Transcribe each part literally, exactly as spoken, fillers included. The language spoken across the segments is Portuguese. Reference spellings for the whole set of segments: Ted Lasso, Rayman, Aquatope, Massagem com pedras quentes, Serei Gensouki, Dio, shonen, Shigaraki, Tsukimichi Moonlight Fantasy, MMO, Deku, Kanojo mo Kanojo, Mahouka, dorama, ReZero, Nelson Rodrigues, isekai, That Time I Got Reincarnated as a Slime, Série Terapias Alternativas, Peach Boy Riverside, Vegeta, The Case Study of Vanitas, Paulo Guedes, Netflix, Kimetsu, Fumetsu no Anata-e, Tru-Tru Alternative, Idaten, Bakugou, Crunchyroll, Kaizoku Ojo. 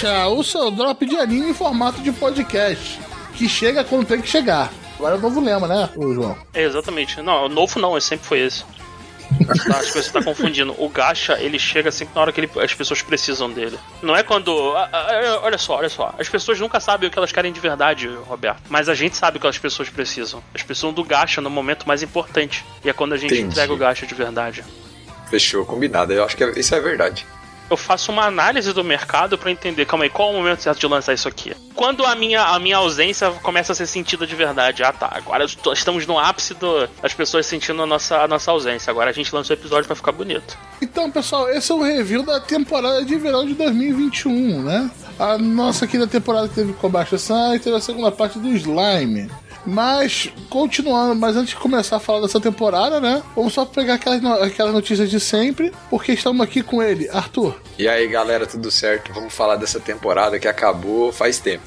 deixar o seu drop de anime em formato de podcast, que chega quando tem que chegar. Agora é o novo lema, né, João? É, exatamente. Não, o novo não, sempre foi esse. Tá, acho que você tá confundindo. O gacha, ele chega sempre na hora que ele, as pessoas precisam dele. Não é quando... A, a, a, olha só, olha só. As pessoas nunca sabem o que elas querem de verdade, Roberto. Mas a gente sabe o que as pessoas precisam. As pessoas do gacha no momento mais importante. E é quando a gente Entendi. entrega o gacha de verdade. Fechou, combinado. Eu acho que isso é verdade. Eu faço uma análise do mercado pra entender, calma aí, qual é o momento certo de lançar isso aqui? Quando a minha, a minha ausência começa a ser sentida de verdade. Ah, tá, agora estamos no ápice das pessoas sentindo a nossa, a nossa ausência. Agora a gente lança o episódio pra ficar bonito. Então, pessoal, esse é o review da temporada de verão de dois mil e vinte e um, né? A nossa querida temporada que teve Kobayashi-san e teve a segunda parte do Slime. Mas, continuando, mas antes de começar a falar dessa temporada, né? Vamos só pegar aquelas, no- aquelas notícias de sempre, porque estamos aqui com ele, Arthur. E aí, galera, tudo certo? Vamos falar dessa temporada que acabou faz tempo.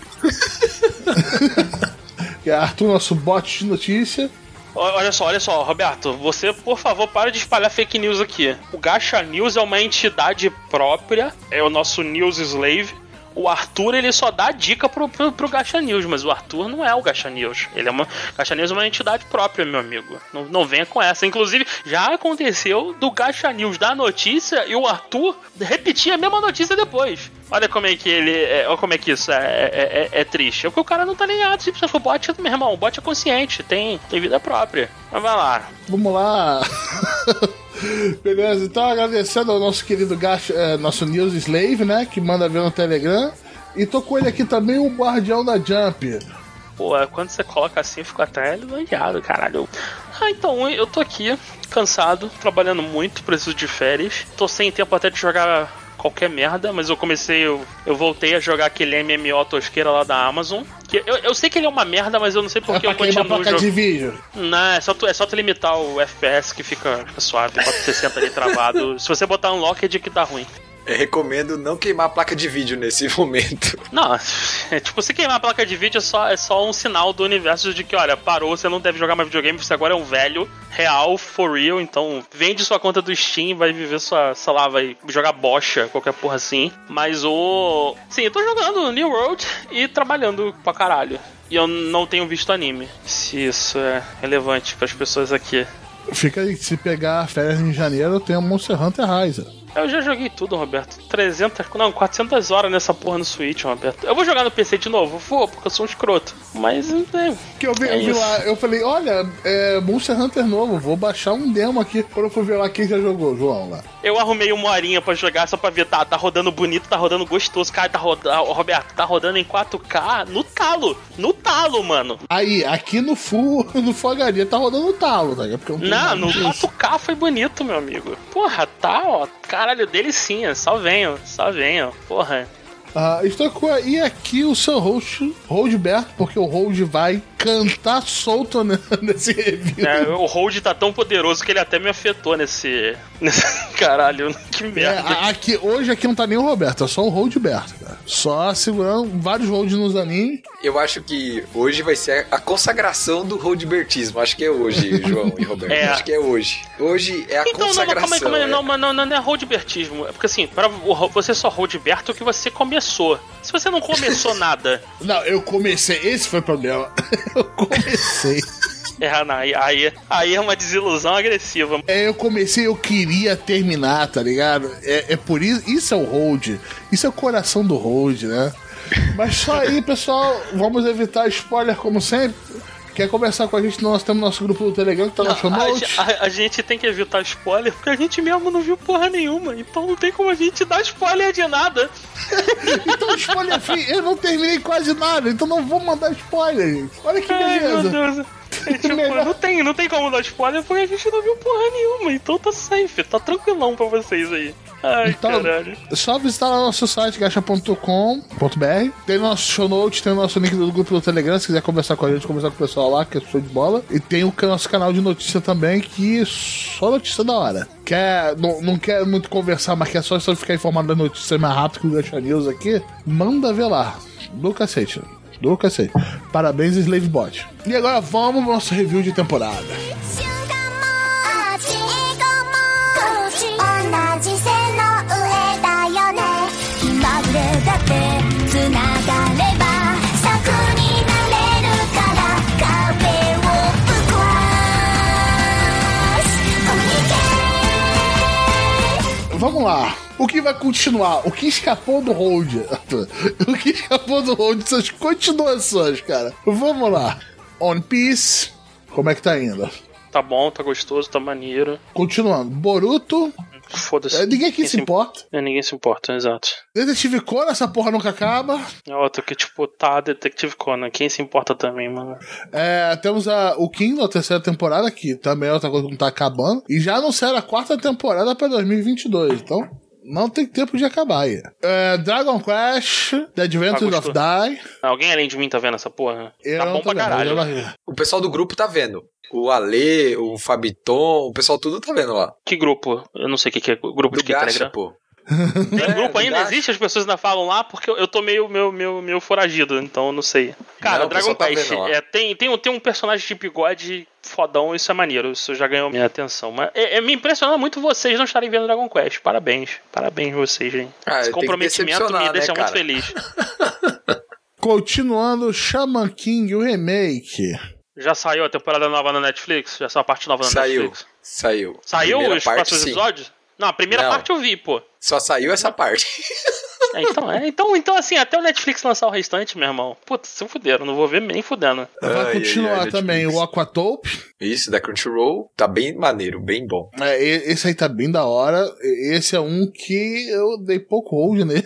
E Arthur, nosso bot de notícia. Olha só, olha só, Roberto, você, por favor, para de espalhar fake news aqui. O Gacha News é uma entidade própria, é o nosso news slave. O Arthur, ele só dá dica pro, pro, pro Gacha News, mas o Arthur não é o Gacha News. Ele é uma... Gacha News é uma entidade própria, meu amigo. Não, não venha com essa. Inclusive, já aconteceu do Gacha News dar notícia e o Arthur repetir a mesma notícia depois. Olha como é que ele... É, olha como é que isso é, é, é, é triste. É porque o cara não tá ligado. Se você for bot, meu irmão, o bot é consciente. Tem, tem vida própria. Mas vai lá. Vamos lá. Beleza, então agradecendo ao nosso querido Gacha, é, nosso News Slave, né, que manda ver no Telegram. E tô com ele aqui também, o Guardião da Jump. Pô, quando você coloca assim, eu fico até elogiado, caralho. Ah, então, eu tô aqui, cansado, trabalhando muito, preciso de férias. Tô sem tempo até de jogar qualquer merda, mas eu comecei, eu, eu voltei a jogar aquele M M O tosqueira lá da Amazon. Eu, eu sei que ele é uma merda, mas eu não sei porque é eu continuo jogando. De vídeo. Não, é só, tu, é só tu limitar o F P S que fica suave, quatrocentos e sessenta ali travado. Se você botar um locked, que dá ruim. Eu recomendo não queimar a placa de vídeo nesse momento. Não, é, tipo, se queimar a placa de vídeo é só, é só um sinal do universo de que, olha, parou, você não deve jogar mais videogame, você agora é um velho, real, for real, então vende sua conta do Steam, vai viver sua, sei lá, vai jogar bocha, qualquer porra assim. Mas o... Sim, eu tô jogando New World e trabalhando pra caralho. E eu não tenho visto anime, se isso é relevante pras pessoas aqui. Fica aí, se pegar férias em janeiro, eu tenho Monster Hunter Rise. Eu já joguei tudo, Roberto. trezentas, não, quatrocentas horas nessa porra no Switch, Roberto. Eu vou jogar no P C de novo, vou, porque eu sou um escroto. Mas, é... Que eu vi, é eu vi lá, eu falei, olha, é Monster Hunter novo, vou baixar um demo aqui. Quando eu for ver lá quem já jogou, João, lá. Eu arrumei uma horinha pra jogar só pra ver, tá, tá rodando bonito, tá rodando gostoso. Cara, tá rodando, Roberto, tá rodando em quatro K no talo, no talo, mano. Aí, aqui no full, no Fogaria, tá rodando no talo, tá? Porque eu não, não, no isso. quatro K foi bonito, meu amigo. Porra, tá, ó, cara. Caralho, delicinha, só venho, só venho, porra. Ah, estou com e aqui o seu host, Roldberto, porque o Rold vai cantar solto nesse review. É, o Rold tá tão poderoso que ele até me afetou nesse... nesse... Caralho, que merda. É, aqui, hoje aqui não tá nem o Roberto, é só o Roldberto, cara. Só segurando vários Rolds nos animes. Eu acho que hoje vai ser a consagração do Roldbertismo, acho que é hoje, João e Roberto, é. acho que é hoje. Hoje é a então, consagração. Não, calma aí, calma aí. É. Não, não, não é Roldbertismo, é porque assim, pra você só Roldberto que você começa. Se você não começou nada... Não, eu comecei. Esse foi o problema. Eu comecei. É, não, aí, aí é uma desilusão agressiva. É, eu comecei, eu queria terminar, tá ligado? É, é por isso... Isso é o Hold. Isso é o coração do Hold, né? Mas só aí, pessoal, vamos evitar spoiler como sempre. Quer conversar com a gente? Nós temos nosso grupo do Telegram que tá na chamada. A, a gente tem que evitar spoiler porque a gente mesmo não viu porra nenhuma. Então não tem como a gente dar spoiler de nada. Então spoiler free. Eu não terminei quase nada, então não vou mandar spoiler, gente. Olha que beleza. Ai, meu Deus. É, tipo, não, tem, não tem como dar spoiler porque a gente não viu porra nenhuma. Então tá safe, tá tranquilão pra vocês aí. Ai, então, caralho. É só visitar lá nosso site, gacha ponto com ponto b r. Tem nosso show note, tem o nosso link do grupo do Telegram. Se quiser conversar com a gente, conversar com o pessoal lá, que é show de bola. E tem o nosso canal de notícia também, que só notícia da hora. Quer, não, não quer muito conversar, mas quer só, só ficar informado da notícia mais rápido que o Gacha News aqui, manda ver lá. Do cacete. Do cacete. Parabéns, Slavebot. E agora vamos pro nosso review de temporada. vamos lá. O que vai continuar? O que escapou do hold? O que escapou do hold? Essas continuações, cara. Vamos lá. One Piece. Como é que tá ainda? Tá bom, tá gostoso, tá maneiro. Continuando. Boruto. Foda-se. É, ninguém aqui ninguém se importa. É, ninguém se importa, exato. Detective Conan, essa porra nunca acaba. Ó, tô aqui, tipo, tá, Detective Conan. Quem se importa também, mano? É, temos a, o Kindle, a terceira temporada, que também é outra coisa que não tá acabando. E já anunciaram a quarta temporada pra dois mil e vinte e dois, então não tem tempo de acabar aí. É, Dragon Quest, The Adventures ah, of Die. Alguém além de mim tá vendo essa porra? Eu tá bom pra vendo, caralho. Né? O pessoal do grupo tá vendo. O Ale, o Fabiton, o pessoal tudo tá vendo lá. Que grupo? Eu não sei o que, que é. Grupo do de que? Gacha, Telegram? Pô. Tem é, grupo ainda? Gacha. Existe? As pessoas ainda falam lá? Porque eu, eu tô meio, meio, meio, meio foragido, então eu não sei. Cara, não, Dragon Quest, tá é, tem, tem, tem um personagem de bigode fodão, isso é maneiro, isso já ganhou minha atenção. Mas é, é, me impressiona muito vocês não estarem vendo Dragon Quest. Parabéns, parabéns vocês, hein? Ah, esse comprometimento me né, deixa cara? Muito feliz. Continuando, Shaman King, o remake. Já saiu a temporada nova na Netflix? Já saiu a parte nova na saiu, Netflix? Saiu. Saiu primeira os parte, próximos sim. episódios? Não, a primeira Não. parte eu vi, pô. Só saiu essa parte. É, então, é, então, então, assim, até o Netflix lançar o restante, meu irmão. Putz, se fuderam, não vou ver nem fudendo. Vai ai, continuar ai, ai, também o Aquatope. Isso, da Crunchyroll. Tá bem maneiro, bem bom. É, esse aí tá bem da hora. Esse é um que eu dei pouco hold nele.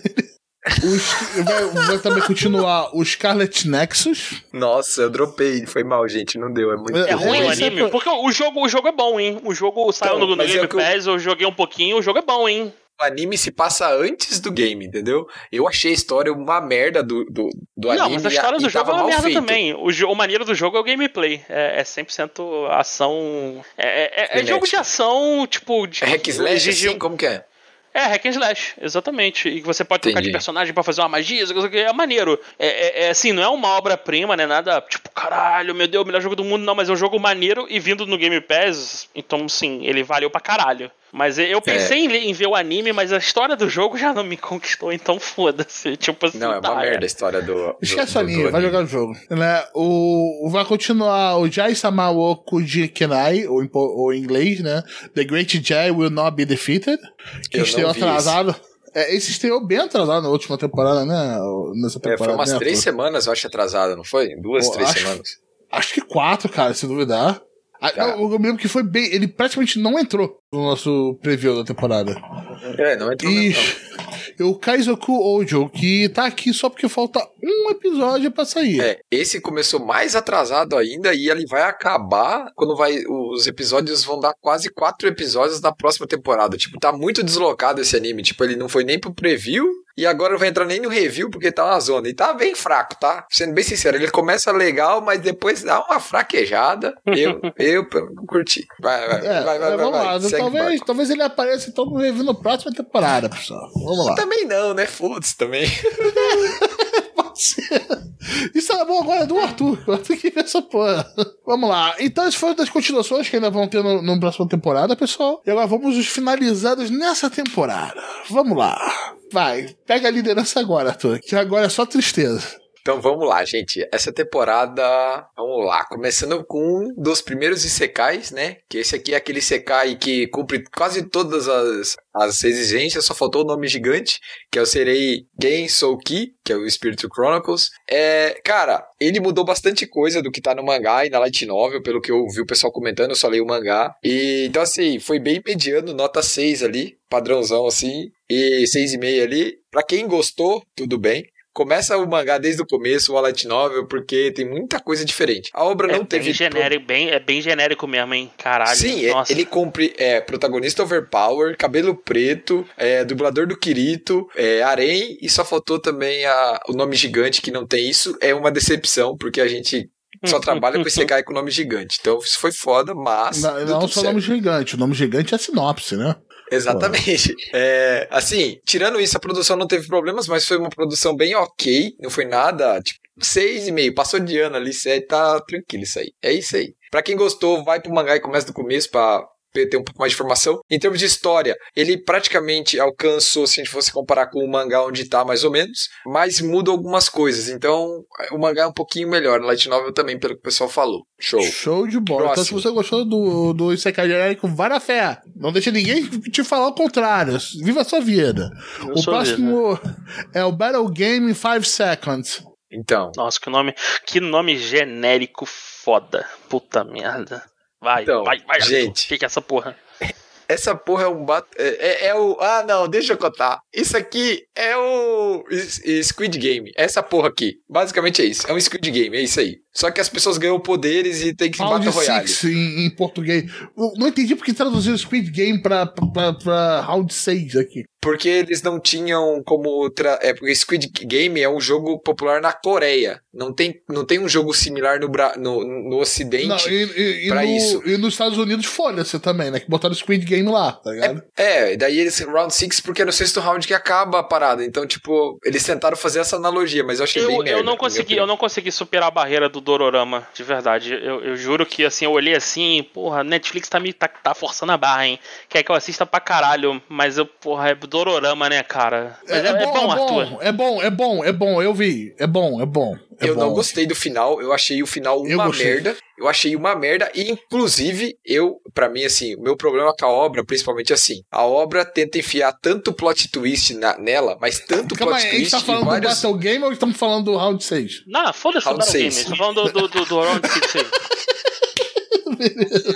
Os, vai, vai também continuar o Scarlet Nexus. Nossa, eu dropei, foi mal, gente, não deu. É, muito é ruim o anime, é... porque o jogo, o jogo é bom, hein? O jogo saiu então, no Game é Pass, eu... eu joguei um pouquinho, o jogo é bom, hein? O anime se passa antes do game, entendeu? Eu achei a história uma merda do, do, do não, anime. Não, mas a história do jogo é uma merda feito. Também. O, o maneiro do jogo é o gameplay. É, é cem por cento ação... É, é, é jogo de ação, tipo... De, é hack slash, de... assim? Como que é? É, hack and slash, exatamente. E você pode trocar de personagem pra fazer uma magia, é maneiro. É, é, é assim, não é uma obra-prima, né? Nada tipo, caralho, meu Deus, o melhor jogo do mundo, não, mas é um jogo maneiro e vindo no Game Pass, então sim, ele valeu pra caralho. Mas eu pensei é. em, em ver o anime, mas a história do jogo já não me conquistou, então foda-se. Tipo assim, não, é uma tá, merda é. a história do. do Esquece do, o anime, do vai anime. jogar o jogo. Né? O, vai continuar o Jai-sama wo Kuji Kenai, ou, ou em inglês, né? The Great Jai Will Not Be Defeated. Que estreou atrasado. É, esse estreou bem atrasado na última temporada, né? Nessa temporada, é, foi umas né? três semanas, eu acho, atrasada, não foi? Duas, Pô, três acho, semanas. Acho que quatro, cara, se duvidar. Tá. Eu, eu me lembro que foi bem. Ele praticamente não entrou no nosso preview da temporada. É, não entrou e não. O Kaizoku Ojo, que tá aqui só porque falta um episódio pra sair. É, esse começou mais atrasado ainda e ele vai acabar quando vai. Os episódios vão dar quase quatro episódios na próxima temporada. Tipo, tá muito deslocado esse anime. Tipo, ele não foi nem pro preview. E agora não vai entrar nem no review, porque tá na zona. E tá bem fraco, tá? Sendo bem sincero, ele começa legal, mas depois dá uma fraquejada. Eu, eu curti. Vai, vai, é, vai, vai, é, vai, vai, vai. Talvez, talvez ele apareça então no review na próxima temporada, pessoal. Vamos lá. Também não, né? Foda-se também. Isso é bom agora é do Arthur. Eu tenho que ver essa porra. Vamos lá. Então, essas foram das continuações que ainda vão ter no, no próxima temporada, pessoal. E agora vamos os finalizados nessa temporada. Vamos lá. Vai. Pega a liderança agora, Arthur. Que agora é só tristeza. Então vamos lá, gente. Essa temporada, vamos lá. Começando com um dos primeiros isekais, né? Que esse aqui é aquele isekai que cumpre quase todas as, as exigências, só faltou o nome gigante, que é o Serei Gensouki, que é o Spirit Chronicles. É, cara, ele mudou bastante coisa do que tá no mangá e na light novel, pelo que eu vi o pessoal comentando, eu só leio o mangá. E, então assim, foi bem mediano, nota seis ali, padrãozão assim, e seis vírgula cinco ali. Pra quem gostou, tudo bem. Começa o mangá desde o começo, o light novel, porque tem muita coisa diferente. A obra é não teve... Bem genérico, bem, é bem genérico mesmo, hein? Caralho. Sim, nossa. É, ele cumpre é, protagonista overpower, cabelo preto, é, dublador do Kirito, é, harém, e só faltou também a, o nome gigante que não tem isso. É uma decepção, porque a gente... Só trabalha com esse cara com nome gigante. Então isso foi foda, mas... Não, não só o nome gigante. O nome gigante é a sinopse, né? Exatamente. É, assim, tirando isso, a produção não teve problemas, mas foi uma produção bem ok. Não foi nada, tipo, seis e meio. Passou de ano ali, sete, tá tranquilo isso aí. É isso aí. Pra quem gostou, vai pro mangá e começa do começo pra... ter um pouco mais de informação. Em termos de história, ele praticamente alcançou, se a gente fosse comparar com o mangá onde tá, mais ou menos, mas muda algumas coisas. Então, o mangá é um pouquinho melhor, no light novel também, pelo que o pessoal falou. Show. Show de bola. Próximo. Então, se você gostou do, do Isekai genérico, vai na fé. Não deixa ninguém te falar o contrário. Viva a sua vida. Eu o próximo vida. É o Battle Game in five seconds. Então. Nossa, que nome, que nome genérico foda. Puta merda. Vai, então, vai, vai, gente. O que, que é essa porra? Essa porra é um bato. É, é, é o. Ah, não, deixa eu contar. Isso aqui é o Squid Game. Essa porra aqui. Basicamente é isso. É um Squid Game, é isso aí. Só que as pessoas ganham poderes e tem que Round six em, em português. Eu não entendi porque traduziram Squid Game pra, pra, pra Round seis aqui. Porque eles não tinham como... Tra... É, porque Squid Game é um jogo popular na Coreia. Não tem, não tem um jogo similar no, Bra... no, no Ocidente não, e, e, pra e no, isso. E nos Estados Unidos, foda-se também, né? Que botaram Squid Game lá, tá ligado? É, é daí eles... Round seis, porque é no sexto round que acaba a parada. Então, tipo, eles tentaram fazer essa analogia, mas eu achei eu, bem eu merda. Não consegui, eu não consegui superar a barreira do Dororama, de verdade. Eu, eu juro que assim, eu olhei assim, porra, Netflix tá, me, tá, tá forçando a barra, hein? Quer que eu assista pra caralho, mas eu, porra, é Dororama, né, cara? Mas é, é, é, bom, bom, é bom, Arthur. É bom, é bom, é bom, eu vi. É bom, é bom. É eu bom. Não gostei do final, eu achei o final uma eu merda. Eu achei uma merda, e inclusive, eu, pra mim, assim, o meu problema com a obra, principalmente assim, a obra tenta enfiar tanto plot twist na, nela, mas tanto Calma, plot aí, twist... A gente tá falando vários... do Battle Game ou estamos falando do Round seis? Não, foda-se o Battle Game, a gente tá falando do, do, do, do Round seis.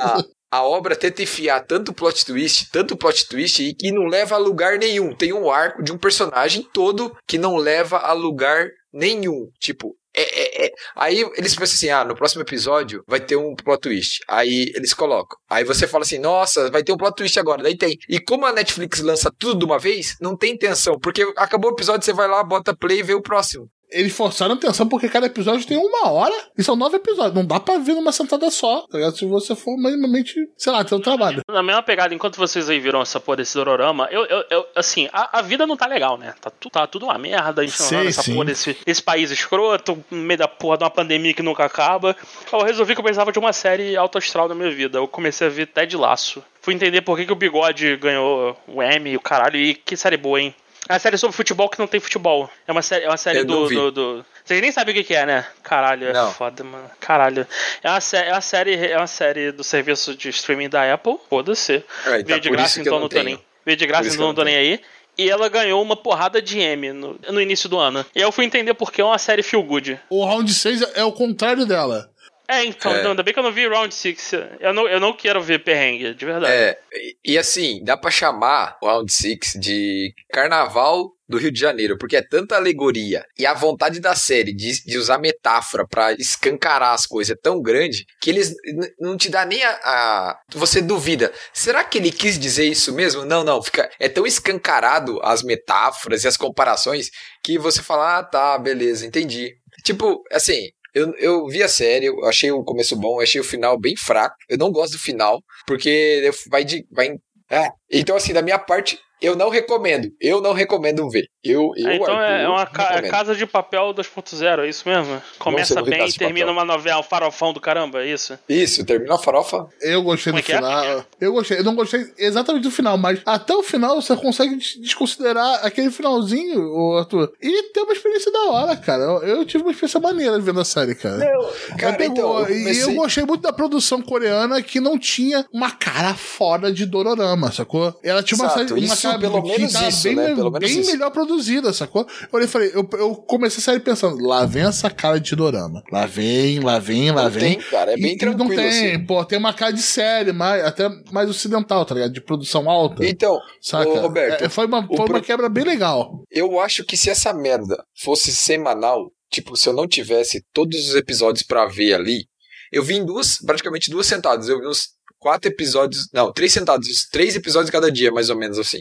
Ah. A obra tenta enfiar tanto plot twist, tanto plot twist, e que não leva a lugar nenhum. Tem um arco de um personagem todo que não leva a lugar nenhum. Tipo, é, é, é. Aí eles pensam assim, ah, no próximo episódio vai ter um plot twist. Aí eles colocam. Aí você fala assim, nossa, vai ter um plot twist agora. Daí tem. E como a Netflix lança tudo de uma vez, não tem tensão. Porque acabou o episódio, você vai lá, bota play e vê o próximo. Eles forçaram a atenção porque cada episódio tem uma hora e são nove episódios. Não dá pra ver numa sentada só, tá ligado? Se você for minimamente, sei lá, ter um trabalho. Na mesma pegada, enquanto vocês aí viram essa porra desse dororama, eu, eu, eu assim, a, a vida não tá legal, né? Tá, tu, tá tudo uma merda, a gente sei, essa sim. porra desse, desse país escroto, no meio da porra de uma pandemia que nunca acaba. Eu resolvi que eu precisava de uma série alto astral na minha vida. Eu comecei a ver Ted Lasso. Fui entender por que, que o Bigode ganhou o Emmy, o caralho, e que série boa, hein? É uma série sobre futebol que não tem futebol. É uma série, é uma série do, do, do... Vocês nem sabem o que, que é, né? Caralho, não. É foda, mano. Caralho. É uma, sé- é, uma série, é uma série do serviço de streaming da Apple. Foda-se. É, então, veio de graça, então não tô nem. Veio de graça, então não tô nem aí. E ela ganhou uma porrada de M no, no início do ano. E eu fui entender porque é uma série feel good. O Round seis é o contrário dela. É, então, é. Não, ainda bem que eu não vi Round seis. Eu não, eu não quero ver perrengue, de verdade. É, e, e assim, dá pra chamar o Round seis de Carnaval do Rio de Janeiro, porque é tanta alegoria e a vontade da série de, de usar metáfora pra escancarar as coisas é tão grande que eles n- não te dá nem a, a... Você duvida. Será que ele quis dizer isso mesmo? Não, não. Fica, é tão escancarado as metáforas e as comparações que você fala, ah, tá, beleza, entendi. Tipo, assim... Eu, eu vi a série, eu achei o começo bom, eu achei o final bem fraco. Eu não gosto do final, porque vai de... Vai, é. Então, assim, da minha parte, eu não recomendo. Eu não recomendo ver. Eu, eu, é, então Arthur, é uma ca- Casa de Papel dois ponto zero, é isso mesmo? Começa não, bem e termina papel. Uma novela, um farofão do caramba, é isso? Isso, termina a farofa. Eu gostei Como do é final. É? Eu gostei. Eu não gostei exatamente do final, mas até o final você consegue desconsiderar aquele finalzinho, Arthur. E ter uma experiência da hora, cara. Eu, eu tive uma experiência maneira vendo a série, cara. Não, cara eu então, eu comecei... E eu gostei muito da produção coreana que não tinha uma cara foda de Dororama, sacou? Ela tinha uma, Exato, série, uma cara pelo menos tá isso, bem, né? Pelo menos bem isso. melhor produzida, sacou? Eu falei, eu, eu comecei a sair pensando, lá vem essa cara de dorama. Lá vem, lá vem, lá não vem. Tem, cara, é bem e, tranquilo. Não tem, assim. Pô, tem uma cara de série, mais, até mais ocidental, tá ligado? De produção alta. Então, saca? Ô, Roberto... É, foi uma, foi uma pro... quebra bem legal. Eu acho que se essa merda fosse semanal, tipo, se eu não tivesse todos os episódios pra ver ali, eu vi em duas, praticamente duas sentadas, eu vi uns quatro episódios, não, três sentados, três episódios cada dia, mais ou menos, assim.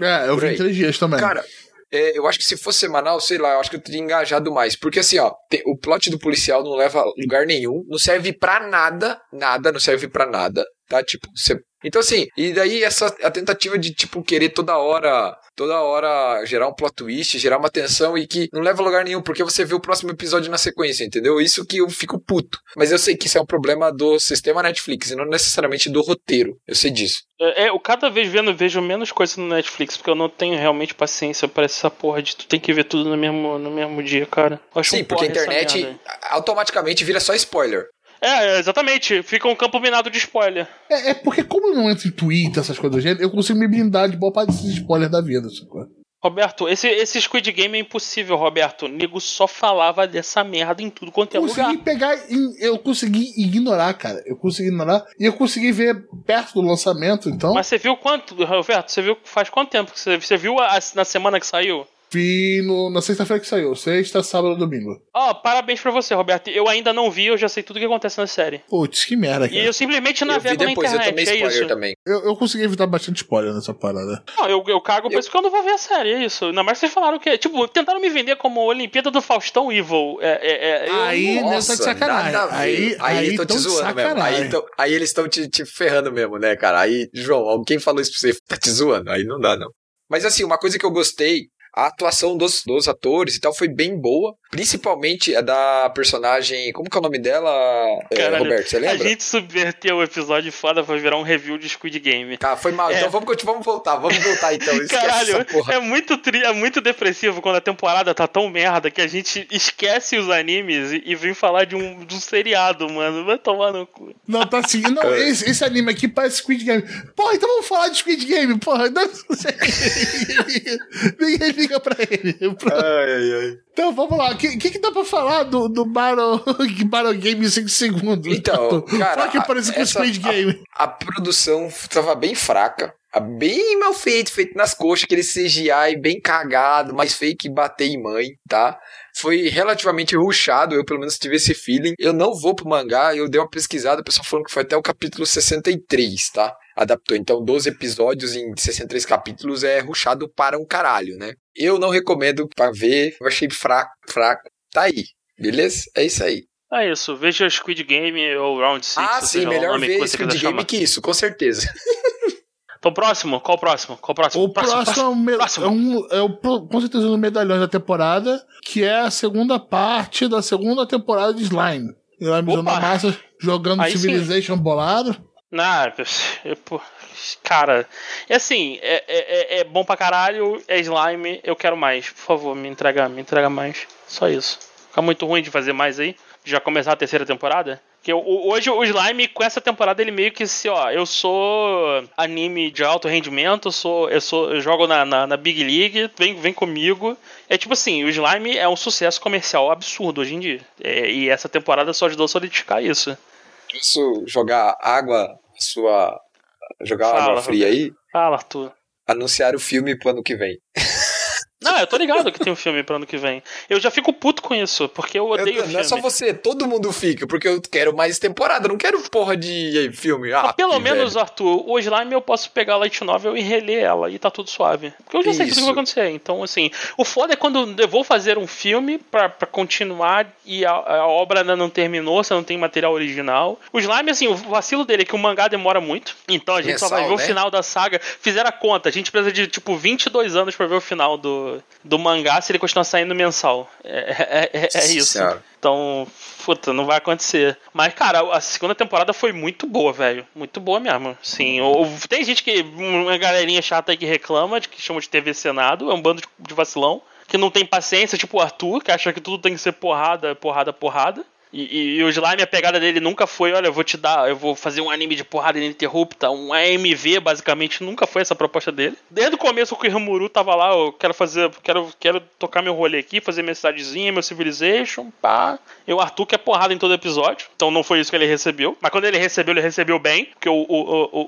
É, eu vi três dias também. Cara, é, eu acho que se fosse semanal, sei lá, eu acho que eu teria engajado mais, porque assim, ó, tem, o plot do policial não leva a lugar nenhum, não serve pra nada, nada, não serve pra nada, tá? Tipo, você Então, assim, e daí essa a tentativa de, tipo, querer toda hora, toda hora gerar um plot twist, gerar uma tensão e que não leva a lugar nenhum, porque você vê o próximo episódio na sequência, entendeu? Isso que eu fico puto. Mas eu sei que isso é um problema do sistema Netflix e não necessariamente do roteiro. Eu sei disso. É, eu cada vez vendo, vejo menos coisa no Netflix, porque eu não tenho realmente paciência pra essa porra de tu tem que ver tudo no mesmo, no mesmo dia, cara. Acho Sim, um porque a internet automaticamente vira só spoiler. É, exatamente. Fica um campo minado de spoiler. É, é porque como eu não entro em Twitter, essas coisas do gênero, eu consigo me blindar de boa parte desses spoilers da vida, essa coisa. Roberto, esse, esse Squid Game é impossível, Roberto. O nego só falava dessa merda em tudo quanto é lugar. Consegui pegar, eu consegui ignorar, cara. Eu consegui ignorar e eu consegui ver perto do lançamento, então. Mas você viu quanto, Roberto? Você viu faz quanto tempo que você, você viu a, na semana que saiu? Vi no, na sexta-feira que saiu. Sexta, sábado, domingo. Ó, oh, parabéns pra você, Roberto. Eu ainda não vi, eu já sei tudo o que acontece na série. Putz, que merda, cara. E eu simplesmente navego na internet, eu tomei spoiler é também. Eu, eu consegui evitar bastante spoiler nessa parada. Não, eu, eu cago por eu... isso que eu não vou ver a série, é isso. Ainda mais que vocês falaram que... Tipo, tentaram me vender como Olimpíada do Faustão Evil. É, é, é, eu... Aí, nossa, tá de sacanagem. Aí, aí, aí, aí tô te zoando mesmo. Aí, tô, aí eles estão te, te ferrando mesmo, né, cara? Aí, João, alguém falou isso pra você, tá te zoando? Aí não dá, não. Mas assim, uma coisa que eu gostei... A atuação dos, dos atores e tal foi bem boa. Principalmente a da personagem... Como que é o nome dela, Caralho, Roberto? Você lembra? A gente subverteu o episódio foda pra virar um review de Squid Game. Tá, foi mal. É. Então vamos, vamos voltar. Vamos voltar, então. Esquece Caralho, essa porra. É muito, tri, é muito depressivo quando a temporada tá tão merda que a gente esquece os animes e, e vem falar de um, de um seriado, mano. Vai tomar no cu. Não, tá assim... Não, esse, esse anime aqui parece Squid Game. Porra, então vamos falar de Squid Game, porra. Não, não sei. Ninguém liga pra ele. Ai, ai, ai. Então, vamos lá. O que, que, que dá pra falar do, do Battle, Battle Game em cinco segundos? Então, cara... Fala que parece com o Squid Game. A, a produção tava bem fraca. Bem mal feito, feito nas coxas, aquele C G I bem cagado, mais feio que bater em mãe, tá? Foi relativamente rushado, eu pelo menos tive esse feeling. Eu não vou pro mangá, eu dei uma pesquisada, o pessoal falando que foi até o capítulo sessenta e três, tá? Adaptou, então doze episódios em sessenta e três capítulos é rushado para um caralho, né? Eu não recomendo pra ver, eu achei fraco, fraco. Tá aí, beleza? É isso aí. É isso, veja Squid Game ou Round six. Ah, sim, melhor ver Squid Game que isso, com certeza. Então, próximo? Qual o próximo? Qual o próximo? O próximo, próximo, próximo, é, um próximo. É, um, é um, com certeza, um medalhão da temporada, que é a segunda parte da segunda temporada de Slime. Slime na massa, jogando aí Civilization sim. Bolado. Não, eu, eu, cara, é assim, é, é, é bom pra caralho, é Slime, eu quero mais. Por favor, me entrega, me entrega mais. Só isso. Fica muito ruim de fazer mais aí, já começar a terceira temporada. Porque hoje o Slime, com essa temporada, ele meio que se, ó, eu sou anime de alto rendimento, eu, sou, eu, sou, eu jogo na, na, na Big League, vem, vem comigo. É tipo assim, o Slime é um sucesso comercial absurdo hoje em dia. É, e essa temporada só ajudou a solidificar isso. Isso, jogar água, sua. Jogar fala, água fria aí. Fala, Arthur. Anunciar o filme pro ano que vem. Não, eu tô ligado que tem um filme pro ano que vem. Eu já fico puto com isso, porque eu odeio eu, não filme. Não é só você, todo mundo fica, porque eu quero mais temporada, eu não quero porra de filme. Ah, mas pelo menos, velho. Arthur, o Slime eu posso pegar a Light Novel e reler ela, e tá tudo suave. Porque eu já isso. sei tudo que vai acontecer. Então, assim, o foda é quando eu vou fazer um filme pra, pra continuar e a, a obra ainda não terminou, você não tem material original. O Slime, assim, o vacilo dele é que o mangá demora muito, então a gente Mensal, só vai ver né? o final da saga. Fizeram a conta, a gente precisa de, tipo, vinte e dois anos pra ver o final do do mangá se ele continuar saindo mensal. É, é, é, é isso. Cara. Então, puta, não vai acontecer. Mas, cara, a segunda temporada foi muito boa, velho. Muito boa mesmo. Sim, ou, tem gente que... Uma galerinha chata aí que reclama, de, que chama de T V Senado. É um bando de, de vacilão. Que não tem paciência, tipo o Arthur, que acha que tudo tem que ser porrada, porrada, porrada. E, e, e o Slime, a pegada dele nunca foi, olha, eu vou te dar, eu vou fazer um anime de porrada ininterrupta, um A M V, basicamente, nunca foi essa a proposta dele. Desde o começo que o Hiromuru tava lá, eu quero fazer, quero, quero tocar meu rolê aqui, fazer minha cidadezinha, meu Civilization, pá. E o Arthur que é porrada em todo episódio, então não foi isso que ele recebeu. Mas quando ele recebeu, ele recebeu bem, porque o, o,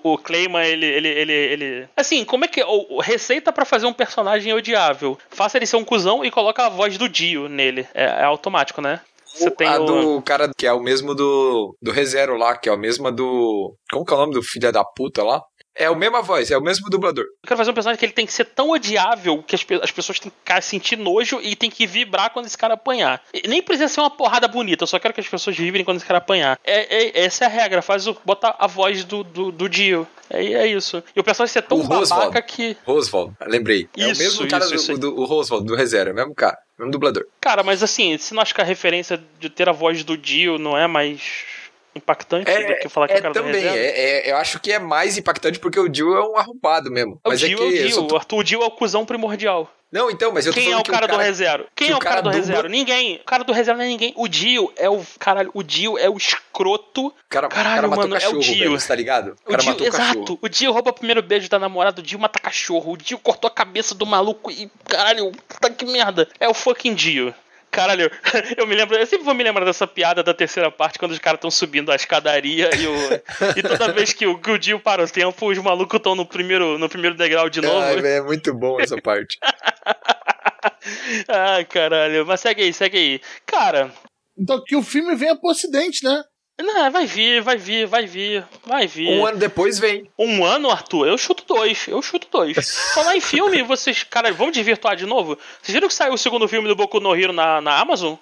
o, o Clayman, ele, ele, ele, ele... Assim, como é que... O, receita pra fazer um personagem odiável. Faça ele ser um cuzão e coloca a voz do Dio nele. É, é automático, né? Você tem a o... do cara que é o mesmo do do ReZero lá, que é o mesmo do... Como que é o nome do filho da puta lá? É a mesma voz, é o mesmo dublador. Eu quero fazer um personagem que ele tem que ser tão odiável que as, as pessoas têm que sentir nojo e tem que vibrar quando esse cara apanhar. E nem precisa ser uma porrada bonita, eu só quero que as pessoas vibrem quando esse cara apanhar. É, é, essa é a regra, faz o, bota a voz do, do, do Dio. É, é isso. E o personagem ser tão o babaca Oswald. que... Oswald, lembrei. Isso, é o mesmo cara isso, do, isso. do o Oswald, do ReZero, é o mesmo cara, o mesmo dublador. Cara, mas assim, se não acho que a referência de ter a voz do Dio não é mais... impactante é, do que falar que é o cara também, do é, é, eu acho que é mais impactante porque o Dio é um arrombado mesmo. O Dio é, é o Dio, tô... o Dio é o cuzão primordial. Não, então, mas eu tô Quem é o cara, o cara do ReZero? Quem é o cara, cara do ReZero? Dubla... Ninguém. O cara do ReZero não é ninguém. O Dio é o... Caralho, o Dio é o escroto. Cara, caralho, o cara matou mano, cachorro, é o Dio. Velho, tá ligado? O cara Dio, matou exato. Cachorro. O Dio rouba o primeiro beijo da namorada, o Dio mata cachorro. O Dio cortou a cabeça do maluco e... Caralho, puta que merda. É o fucking Dio. Caralho, eu me lembro, eu sempre vou me lembrar dessa piada da terceira parte, quando os caras estão subindo a escadaria e, o, e toda vez que o, que o Dio para o tempo, os malucos estão no primeiro, no primeiro degrau de novo. Ah, é muito bom essa parte. Ah, caralho, mas segue aí, segue aí. Cara... Então que o filme venha pro ocidente, né? Não, vai vir, vai vir, vai vir, vai vir. Um ano depois vem. Um ano, Arthur? Eu chuto dois, eu chuto dois. Falar em filme, vocês, cara, vão desvirtuar de novo? Vocês viram que saiu o segundo filme do Boku no Hero na, na Amazon?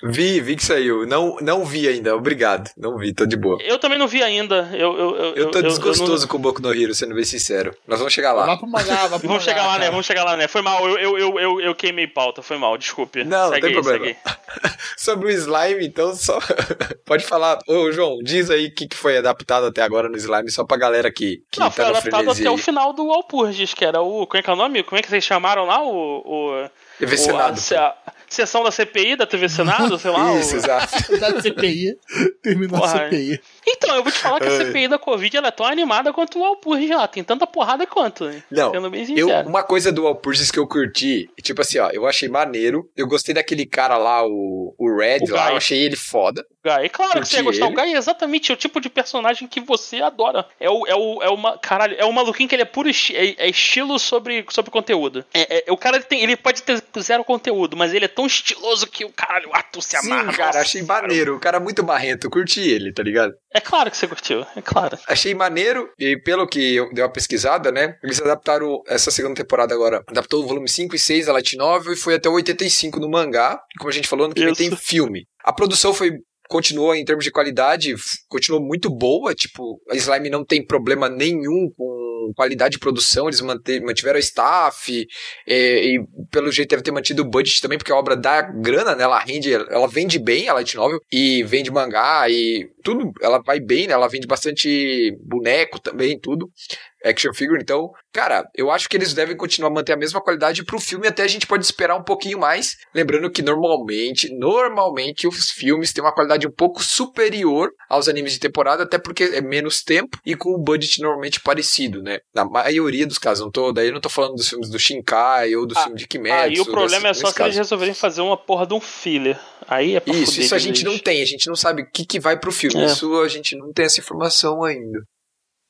Vi, vi que saiu. Não, não vi ainda, obrigado. Não vi, tô de boa. Eu também não vi ainda. Eu, eu, eu, eu tô eu, desgostoso eu não... com o Boku no Hero, sendo bem sincero. Nós vamos chegar lá. Vai pro mangá, vai pro vamos mangá, chegar lá, cara. né? Vamos chegar lá, né? Foi mal, eu, eu, eu, eu, eu queimei pauta, foi mal, desculpe. Não, segue, não tem problema. Sobre o Slime, então, só... Pode falar. Ô, João, diz aí o que foi adaptado até agora no Slime, só pra galera que, que não, tá no frenesi. Não, foi adaptado até o final do Walpurgis, que era o... Como é que é o nome? Como é que vocês chamaram lá? O... o... T V Senado. O, a, a sessão da C P I da T V Senado, sei lá. Isso, o... exato. Da C P I. Terminou a C P I. Então, eu vou te falar que a C P I da Covid ela é tão animada quanto o Walpurgis lá. Tem tanta porrada quanto, né? Não, sendo bem sincero. Eu, uma coisa do Walpurgis que eu curti, tipo assim, ó, eu achei maneiro. Eu gostei daquele cara lá, o, o Red o lá. Guy. Eu achei ele foda. Guy, claro curti que você ia gostar. Ele. O Guy é exatamente o tipo de personagem que você adora. É o, é o, é o caralho, é o maluquinho que ele é puro esti- é, é estilo sobre, sobre conteúdo. É, é, o cara ele tem, ele pode ter zero conteúdo, mas ele é tão estiloso que o caralho, o Arthur se amarra. Sim, cara, nossa, achei cara. maneiro. O cara é muito marrento. Eu curti ele, tá ligado? É claro que você curtiu, é claro. Achei maneiro, e pelo que eu dei uma pesquisada, né? Eles adaptaram essa segunda temporada agora. Adaptou o volume cinco e seis da Light Novel e foi até o oitenta e cinco no mangá. Como a gente falou, ano que vem tem filme. A produção foi... continuou em termos de qualidade, continuou muito boa, tipo, a Slime não tem problema nenhum com qualidade de produção, eles mantiveram o staff, e, e pelo jeito deve ter mantido o budget também, porque a obra dá grana, né, ela rende, ela vende bem a Light Novel, e vende mangá, e tudo, ela vai bem, né, ela vende bastante boneco também, tudo, action figure, então, cara, eu acho que eles devem continuar a manter a mesma qualidade pro filme, até a gente pode esperar um pouquinho mais, lembrando que normalmente, normalmente os filmes têm uma qualidade um pouco superior aos animes de temporada, até porque é menos tempo e com o budget normalmente parecido, né, na maioria dos casos, não tô, daí eu não tô falando dos filmes do Shinkai ou do ah, filme de Kimetsu. Aí o problema nesse, é só que eles resolverem fazer uma porra de um filler, aí é pra Isso, fuder, isso a gente eles. não tem, a gente não sabe o que, que vai pro filme, é. isso a gente não tem essa informação ainda.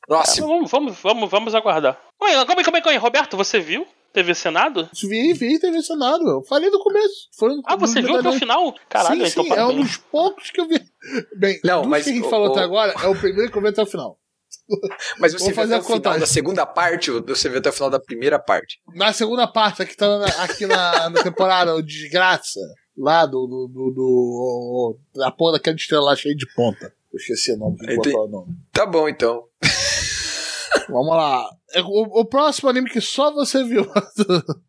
Nossa. É, vamos, vamos, vamos, vamos aguardar. Oi, como é que é, Roberto? Você viu T V Senado? Vi, vi T V Senado. Eu falei no começo. Foi no, ah, você viu até o final? Caralho, sim, então sim, é um dos poucos que eu vi. Bem, não, tudo mas, que a gente o, falou o... até agora é o primeiro que eu vi até o final. Mas você viu até o final da segunda parte ou você viu até o final da primeira parte? Na segunda parte, aqui, tá na, aqui na, na temporada, o Desgraça, lá do... do, do, do da porra daquela estrela lá cheia de ponta. Eu esqueci o nome, vou botar o nome. Tá bom, então. Vamos lá. O, o próximo anime que só você viu.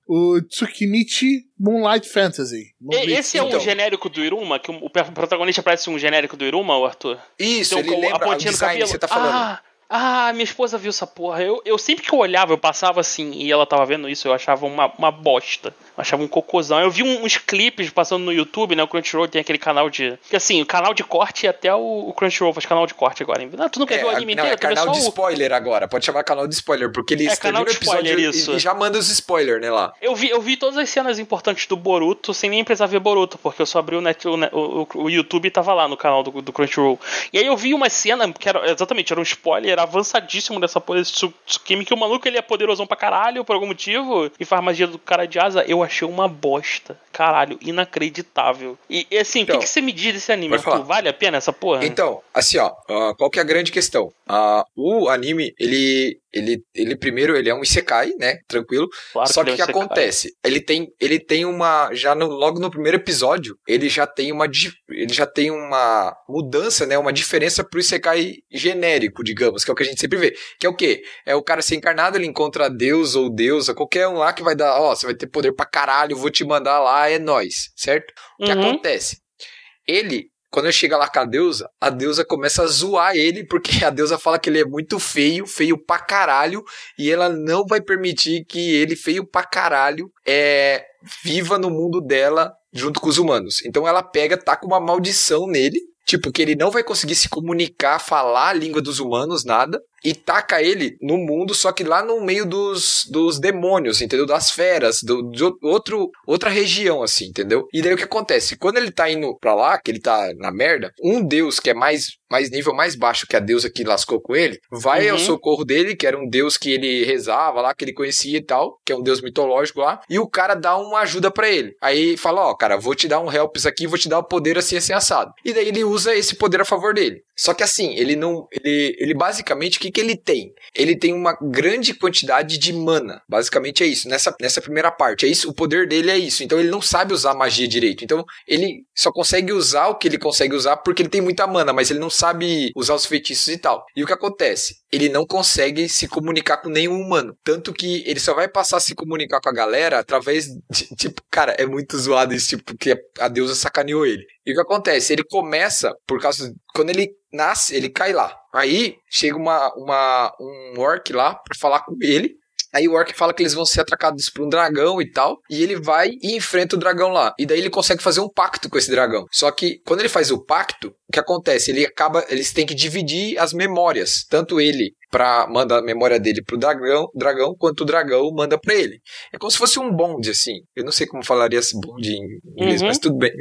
O Tsukimichi Moonlight Fantasy. Moonlight. Esse é um então. genérico do Iruma? Que o protagonista parece um genérico do Iruma, Arthur? Isso, então, ele o, lembra a pontinha do cabelo. Você tá falando. Ah, ah, minha esposa viu essa porra. Eu, eu sempre que eu olhava, eu passava assim e ela tava vendo isso, eu achava uma, uma bosta. Achava um cocôzão. Eu vi uns clipes passando no YouTube, né? O Crunchyroll tem aquele canal de... Que assim, o canal de corte e até o Crunchyroll faz canal de corte agora. Não, tu não quer é, ver o anime não, inteiro? É canal só de spoiler o... agora. Pode chamar canal de spoiler, porque ele é, canal de spoiler, isso. E já manda os spoilers, né, lá. Eu vi, eu vi todas as cenas importantes do Boruto sem nem precisar ver Boruto, porque eu só abri o, net, o, o, o YouTube e tava lá no canal do, do Crunchyroll. E aí eu vi uma cena que era... Exatamente, era um spoiler era avançadíssimo dessa porra desse Tsukimichi, que o maluco ele é poderosão pra caralho por algum motivo e faz magia do cara de asa. Eu achei uma bosta. Caralho, inacreditável. E, e assim, o então, que, que você me diz desse anime? Arthur, vale a pena essa porra? Então, assim, ó, uh, qual que é a grande questão? Uh, o anime, ele... Ele, ele primeiro, ele é um isekai, né? Tranquilo. Claro. Só que o que acontece? Ele tem, ele tem uma... Já no, logo no primeiro episódio, ele já tem uma... Ele já tem uma mudança, né? Uma diferença pro isekai genérico, digamos, que é o que a gente sempre vê. Que é o quê? É o cara ser encarnado, ele encontra Deus ou deusa, qualquer um lá que vai dar... Ó, oh, você vai ter poder pra caralho, vou te mandar lá, é nóis, certo? O que uhum. acontece? Ele... Quando ele chega lá com a deusa, a deusa começa a zoar ele, porque a deusa fala que ele é muito feio, feio pra caralho, e ela não vai permitir que ele, feio pra caralho, é, viva no mundo dela junto com os humanos. Então ela pega, taca uma maldição nele, tipo, que ele não vai conseguir se comunicar, falar a língua dos humanos, nada, e taca ele no mundo, só que lá no meio dos, dos demônios, entendeu? Das feras, do, de outro, outra região, assim, entendeu? E daí o que acontece? Quando ele tá indo pra lá, que ele tá na merda, um deus que é mais, mais nível mais baixo que a deusa que lascou com ele, vai uhum. ao socorro dele, que era um deus que ele rezava lá, que ele conhecia e tal, que é um deus mitológico lá, e o cara dá uma ajuda pra ele. Aí fala, ó, oh, cara, vou te dar um helps aqui, vou te dar o um poder assim, assim, assado. E daí ele usa esse poder a favor dele. Só que assim, ele não... Ele, ele basicamente... que ele tem? Ele tem uma grande quantidade de mana. Basicamente é isso. Nessa, nessa primeira parte. É isso. O poder dele é isso. Então ele não sabe usar magia direito. Então ele só consegue usar o que ele consegue usar porque ele tem muita mana, mas ele não sabe usar os feitiços e tal. E o que acontece? Ele não consegue se comunicar com nenhum humano. Tanto que ele só vai passar a se comunicar com a galera através de... Tipo, cara, é muito zoado isso. Tipo, porque a deusa sacaneou ele. E o que acontece? Ele começa, por causa... Quando ele nasce, ele cai lá. Aí, chega uma, uma, um orc lá pra falar com ele. Aí o orc fala que eles vão ser atracados por um dragão e tal. E ele vai e enfrenta o dragão lá. E daí ele consegue fazer um pacto com esse dragão. Só que, quando ele faz o pacto, o que acontece? Ele acaba... Eles têm que dividir as memórias. Tanto ele... Pra mandar a memória dele pro dragão, dragão, quanto o dragão manda pra ele. É como se fosse um bonde, assim. Eu não sei como falaria esse bonde em inglês, uhum. mas tudo bem.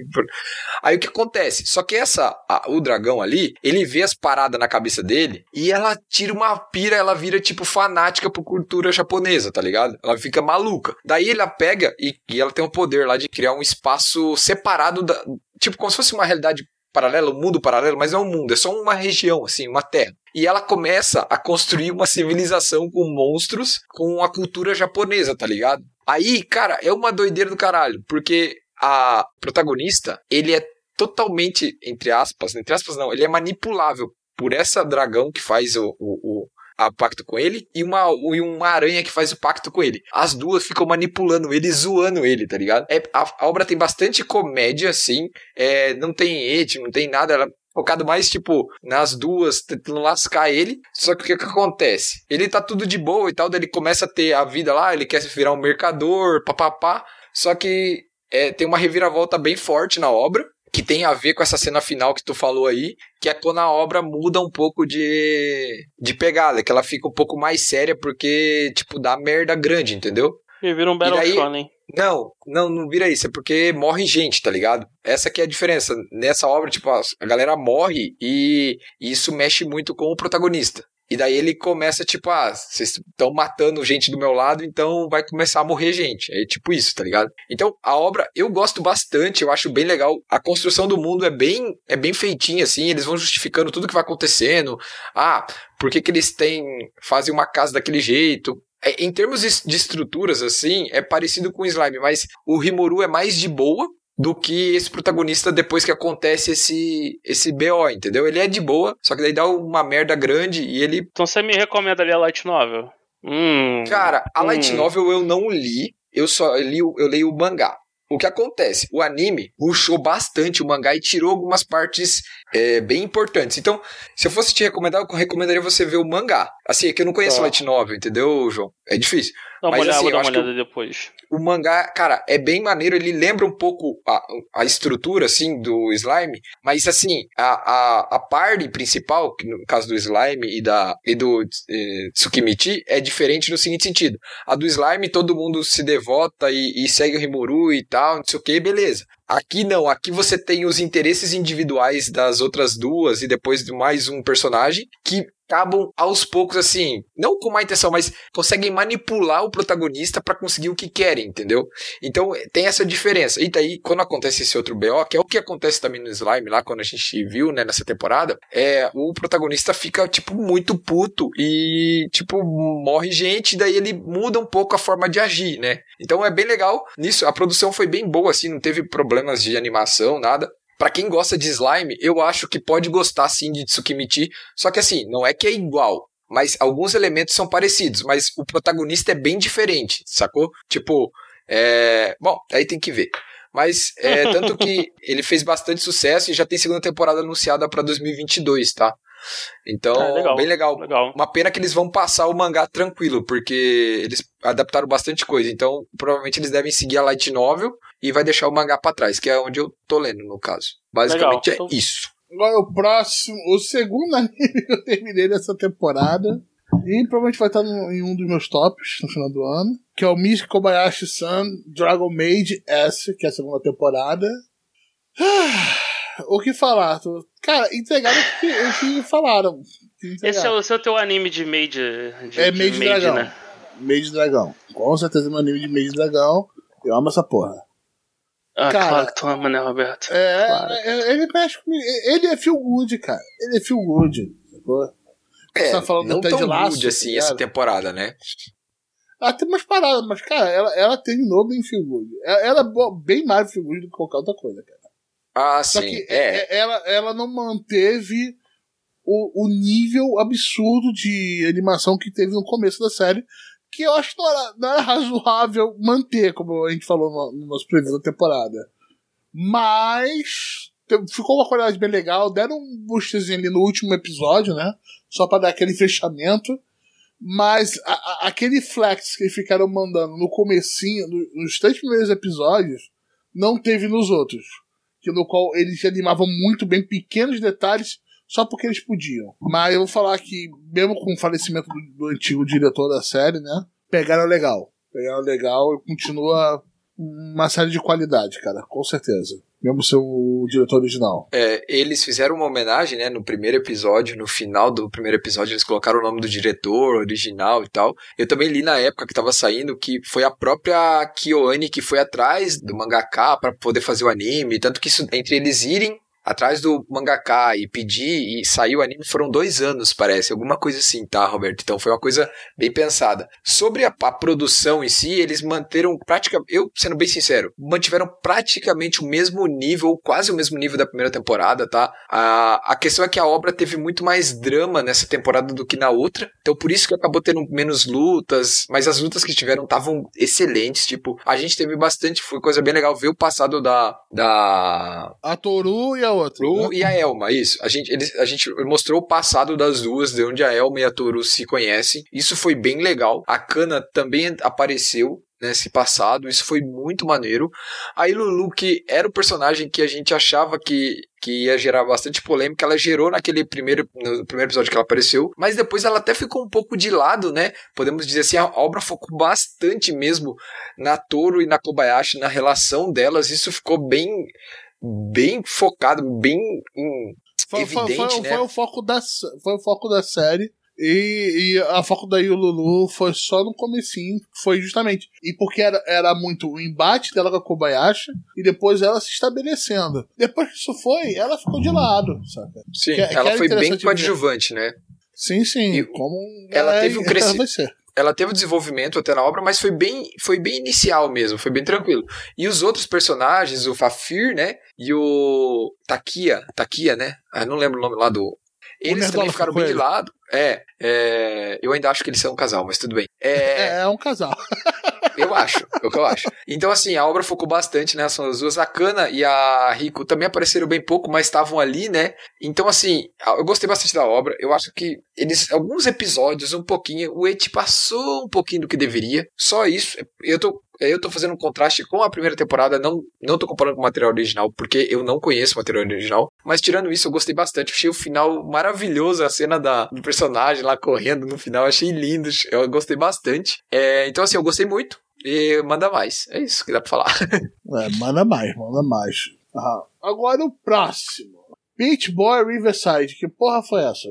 Aí o que acontece? Só que essa, a, o dragão ali, ele vê as paradas na cabeça dele e ela tira uma pira, ela vira tipo fanática por cultura japonesa, tá ligado? Ela fica maluca. Daí ela pega e, e ela tem o poder lá de criar um espaço separado, da, tipo como se fosse uma realidade paralelo, um mundo paralelo, mas não é um mundo, é só uma região, assim, uma terra. E ela começa a construir uma civilização com monstros, com a cultura japonesa, tá ligado? Aí, cara, é uma doideira do caralho, porque a protagonista, ele é totalmente, entre aspas, entre aspas não, ele é manipulável por essa dragão que faz o... o, o a pacto com ele, e uma, e uma aranha que faz o pacto com ele. As duas ficam manipulando ele, zoando ele, tá ligado? É, a, a obra tem bastante comédia, assim, é, não tem et, não tem nada, ela é focada mais, tipo, nas duas, tentando lascar ele, só que o que, que acontece? Ele tá tudo de boa e tal, daí ele começa a ter a vida lá, ele quer se virar um mercador, papapá, só que é, tem uma reviravolta bem forte na obra, que tem a ver com essa cena final que tu falou aí, que é quando a obra muda um pouco de, de pegada, que ela fica um pouco mais séria, porque, tipo, dá merda grande, entendeu? E vira um Battle Shonen. Não, não, não vira isso, é porque morre gente, tá ligado? Essa que é a diferença. Nessa obra, tipo, a galera morre e, e isso mexe muito com o protagonista. E daí ele começa, tipo, ah, vocês estão matando gente do meu lado, então vai começar a morrer gente. É tipo isso, tá ligado? Então, a obra, eu gosto bastante, eu acho bem legal. A construção do mundo é bem, é bem feitinha, assim, eles vão justificando tudo que vai acontecendo. Ah, por que que eles têm, fazem uma casa daquele jeito? É, em termos de estruturas, assim, é parecido com o Slime, mas o Rimuru é mais de boa do que esse protagonista depois que acontece esse, esse B O, entendeu? Ele é de boa, só que daí dá uma merda grande e ele... Então você me recomenda ali a Light Novel? Hum, Cara, a hum. Light Novel eu não li, eu só li, eu leio o mangá. O que acontece? O anime puxou bastante o mangá e tirou algumas partes é, bem importantes. Então, se eu fosse te recomendar, eu recomendaria você ver o mangá. Assim, é que eu não conheço tá. Light Novel, entendeu, João? É difícil. Dá uma Mas, olhada, assim, dá uma olhada depois. O mangá, cara, é bem maneiro. Ele lembra um pouco a, a estrutura, assim, do Slime. Mas, assim, a, a, a parte principal, que no caso do Slime e, da, e do e, Tsukimichi, é diferente no seguinte sentido. A do Slime, todo mundo se devota e, e segue o Rimuru e tal, não sei o que, beleza. Aqui não, aqui você tem os interesses individuais das outras duas e depois de mais um personagem que acabam aos poucos, assim, não com má intenção, mas conseguem manipular o protagonista pra conseguir o que querem, entendeu? Então tem essa diferença. E daí, quando acontece esse outro B O, que é o que acontece também no Slime lá, quando a gente viu, né, nessa temporada, é, o protagonista fica, tipo, muito puto e, tipo, morre gente, daí ele muda um pouco a forma de agir, né? Então é bem legal nisso, a produção foi bem boa, assim, não teve problemas de animação, nada. Pra quem gosta de slime, eu acho que pode gostar sim de Tsukimichi, só que assim, não é que é igual, mas alguns elementos são parecidos, mas o protagonista é bem diferente, sacou? Tipo, é... bom, aí tem que ver. Mas, é, tanto que ele fez bastante sucesso e já tem segunda temporada anunciada pra dois mil e vinte e dois, tá? Então, é, legal, bem legal. legal. Uma pena que eles vão passar o mangá tranquilo, porque eles adaptaram bastante coisa. Então, provavelmente eles devem seguir a light novel e vai deixar o mangá pra trás, que é onde eu tô lendo, no caso. Basicamente legal. É isso. Agora o próximo, o segundo anime que eu terminei nessa temporada, e provavelmente vai estar no, em um dos meus tops no final do ano, que é o Miss Kobayashi-san Dragon Maid S, que é a segunda temporada. Ah, o que falar? Tô... Cara, entregaram o que, o que falaram. Esse é o, esse é o teu anime de Maid... De, é Maid Dragão. Né? Maid Dragão. Com certeza é um anime de Maid Dragão. Eu amo essa porra. Ah, cara, claro que tu ama, né, Roberto? É, claro. é ele mexe comigo. Ele é feel good, cara. Ele é feel good. Sacou? É, tá falando não tão good assim, cara. Essa temporada, né? Ela tem umas paradas, mas, cara, ela, ela terminou bem feel good. Ela, ela é bem mais feel good do que qualquer outra coisa, cara. Ah, só sim, que é. ela, ela não manteve o, o nível absurdo de animação que teve no começo da série, que eu acho que não era, não era razoável manter, como a gente falou no, no nosso preview da temporada. Mas ficou uma qualidade bem legal, deram um boostzinho ali no último episódio, né? Só pra dar aquele fechamento. Mas a, a, aquele flex que ficaram mandando no comecinho, no, nos três primeiros episódios, não teve nos outros. No qual eles animavam muito bem pequenos detalhes só porque eles podiam. Mas eu vou falar que, mesmo com o falecimento do, do antigo diretor da série, né? Pegaram legal. Pegaram legal e continua uma série de qualidade, cara, com certeza. Mesmo ser o diretor original. É, eles fizeram uma homenagem, né? No primeiro episódio, no final do primeiro episódio, eles colocaram o nome do diretor original e tal. Eu também li na época que tava saindo que foi a própria KyoAni que foi atrás do mangaka pra poder fazer o anime. Tanto que isso, entre eles irem atrás do mangaka e pedir e sair o anime, foram dois anos, parece. Alguma coisa assim, tá, Roberto? Então foi uma coisa bem pensada. Sobre a, a produção em si, eles manteram praticamente... Eu, sendo bem sincero, mantiveram praticamente o mesmo nível, quase o mesmo nível da primeira temporada, tá? A, a questão é que a obra teve muito mais drama nessa temporada do que na outra. Então por isso que acabou tendo menos lutas. Mas as lutas que tiveram estavam excelentes. Tipo, a gente teve bastante... Foi coisa bem legal ver o passado da... da... A Toru e a Tru e a Elma, isso. A gente, eles, a gente mostrou o passado das duas, de onde a Elma e a Toru se conhecem. Isso foi bem legal. A Kana também apareceu nesse passado. Isso foi muito maneiro. A Lulu, que era o personagem que a gente achava que, que ia gerar bastante polêmica, ela gerou naquele primeiro, no primeiro episódio que ela apareceu, mas depois ela até ficou um pouco de lado, né? Podemos dizer assim, a obra focou bastante mesmo na Toru e na Kobayashi, na relação delas. Isso ficou bem... bem focado, bem um, foi, evidente, foi, foi, né? Foi o foco da, foi o foco da série e, e a foco da Yululu foi só no comecinho, foi justamente e porque era, era muito o embate dela com a Kobayashi e depois ela se estabelecendo. Depois que isso foi, ela ficou de lado, sabe? Sim, que, ela que foi bem coadjuvante, né? Sim, sim. E como ela, ela teve um crescimento. Ela teve um desenvolvimento até na obra, mas foi bem, foi bem inicial mesmo, foi bem tranquilo. E os outros personagens, o Fafir, né, e o Takia, Takia, né, ah, não lembro o nome lá do... Eles também ficaram bem de lado. É, é, eu ainda acho que eles são um casal, mas tudo bem. É, é um casal. Eu acho, é o que eu acho. Então, assim, a obra focou bastante, né? São as duas. A Kana e a Rico também apareceram bem pouco, mas estavam ali, né? Então, assim, eu gostei bastante da obra. Eu acho que eles, alguns episódios, um pouquinho, o Eti passou um pouquinho do que deveria. Só isso. Eu tô... Eu tô fazendo um contraste com a primeira temporada, não, não tô comparando com o material original, porque eu não conheço o material original, mas tirando isso eu gostei bastante, achei o final maravilhoso, a cena da, do personagem lá correndo no final, achei lindo, eu gostei bastante, é, então assim, eu gostei muito, e manda mais, é isso que dá pra falar. É, manda mais, manda mais. Uhum. Agora o próximo, Peach Boy Riverside, que porra foi essa?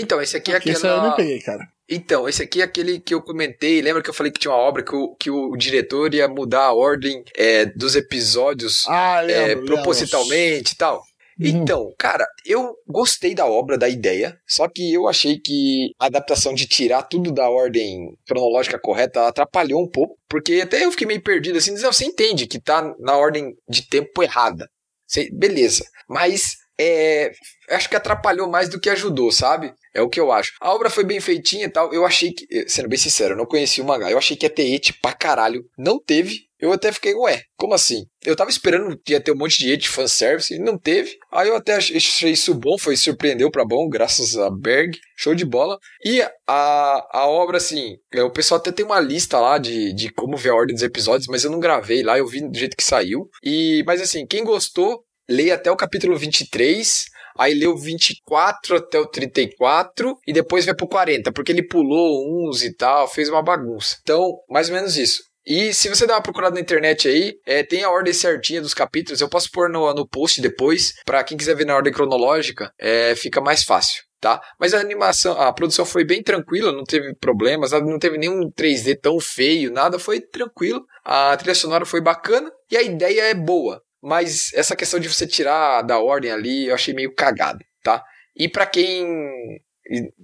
Então, esse aqui é aquele... Esse eu não peguei, cara. Então, esse aqui é aquele que eu comentei, lembra que eu falei que tinha uma obra que o, que o diretor ia mudar a ordem é, dos episódios ah, lembro, é, propositalmente e tal? Então, cara, eu gostei da obra, da ideia, só que eu achei que a adaptação de tirar tudo da ordem cronológica correta atrapalhou um pouco, porque até eu fiquei meio perdido, assim, dizendo, você entende que tá na ordem de tempo errada, você, beleza, mas é, acho que atrapalhou mais do que ajudou, sabe? É o que eu acho. A obra foi bem feitinha e tal, eu achei que, sendo bem sincero, eu não conheci o mangá, eu achei que ia ter ecchi pra caralho, não teve. Eu até fiquei, ué, como assim? Eu tava esperando que ia ter um monte de ecchi fanservice e não teve. Aí eu até achei isso bom, foi, surpreendeu pra bom, graças a Berg. Show de bola. E a, a obra, assim, o pessoal até tem uma lista lá de, de como ver a ordem dos episódios, mas eu não gravei lá, eu vi do jeito que saiu. E, mas assim, quem gostou, leia até o capítulo vinte e três... Aí leu vinte e quatro até o trinta e quatro e depois vai pro quarenta, porque ele pulou uns e tal, fez uma bagunça. Então, mais ou menos isso. E se você der uma procurada na internet aí, é, tem a ordem certinha dos capítulos, eu posso pôr no, no post depois, pra quem quiser ver na ordem cronológica, é, fica mais fácil, tá? Mas a animação, a produção foi bem tranquila, não teve problemas, não teve nenhum três D tão feio, nada, foi tranquilo. A trilha sonora foi bacana e a ideia é boa. Mas essa questão de você tirar da ordem ali, eu achei meio cagado, tá? E pra quem...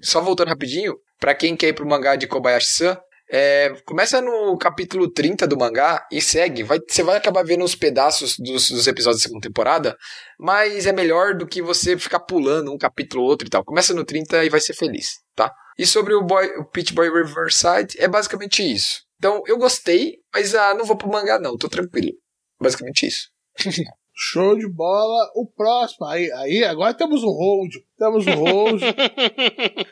Só voltando rapidinho, pra quem quer ir pro mangá de Kobayashi-san, é... começa no capítulo trinta do mangá e segue. Vai... Você vai acabar vendo uns pedaços dos, dos episódios da segunda temporada, mas é melhor do que você ficar pulando um capítulo ou outro e tal. Começa no trinta e vai ser feliz, tá? E sobre o, boy... o Peach Boy Riverside, é basicamente isso. Então, eu gostei, mas ah, não vou pro mangá não, tô tranquilo. Basicamente isso. Show de bola. O próximo, aí, aí agora temos um hold. Temos um hold.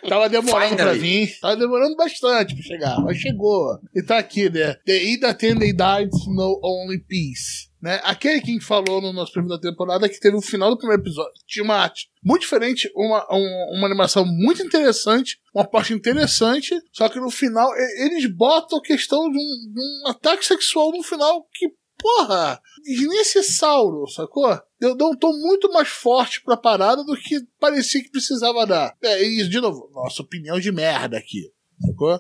Tava demorando Finally. pra vir. Tava demorando bastante pra chegar, mas chegou. E tá aqui, né? The Idaten Deities Know Only Peace. Né? Aquele que a gente falou no nosso primeiro da temporada que teve o final do primeiro episódio. Tinha uma arte muito diferente, uma, um, uma animação muito interessante, uma parte interessante, só que no final eles botam a questão de um, de um ataque sexual no final que, porra, desnecessário, sacou? Eu dou um tom muito mais forte pra parada do que parecia que precisava dar. É, e de novo, nossa opinião de merda aqui, sacou?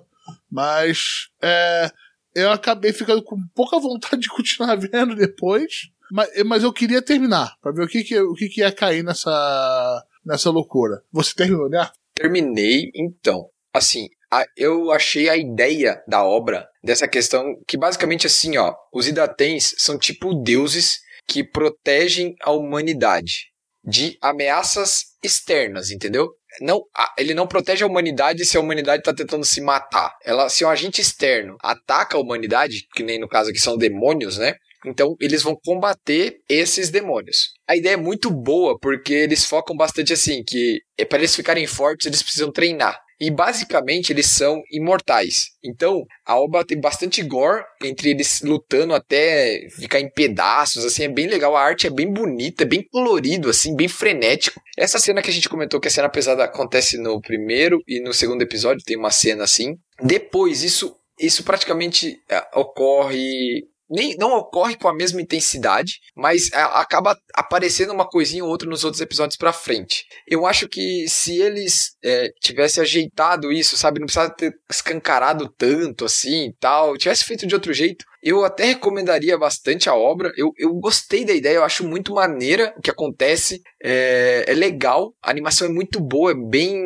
Mas é, eu acabei ficando com pouca vontade de continuar vendo depois, mas, mas eu queria terminar, pra ver o que, que, o que, que ia cair nessa, nessa loucura. Você terminou, né? Terminei, então. Assim, a, eu achei a ideia da obra dessa questão que basicamente assim, ó, os Idatens são tipo deuses que protegem a humanidade de ameaças externas, entendeu? Não, a, ele não protege a humanidade se a humanidade tá tentando se matar. Ela, se um agente externo ataca a humanidade, que nem no caso aqui são demônios, né? Então, eles vão combater esses demônios. A ideia é muito boa, porque eles focam bastante assim, que para eles ficarem fortes, eles precisam treinar. E, basicamente, eles são imortais. Então, a obra tem bastante gore, entre eles lutando até ficar em pedaços, assim, é bem legal. A arte é bem bonita, é bem colorido, assim, bem frenético. Essa cena que a gente comentou, que a cena pesada acontece no primeiro e no segundo episódio, tem uma cena assim. Depois, isso, isso praticamente é, ocorre... Nem, não ocorre com a mesma intensidade, mas acaba aparecendo uma coisinha ou outra nos outros episódios pra frente. Eu acho que se eles é, tivessem ajeitado isso, sabe? Não precisava ter escancarado tanto assim e tal, tivesse feito de outro jeito, eu até recomendaria bastante a obra. Eu, eu gostei da ideia, eu acho muito maneira o que acontece. É, é legal, a animação é muito boa, é bem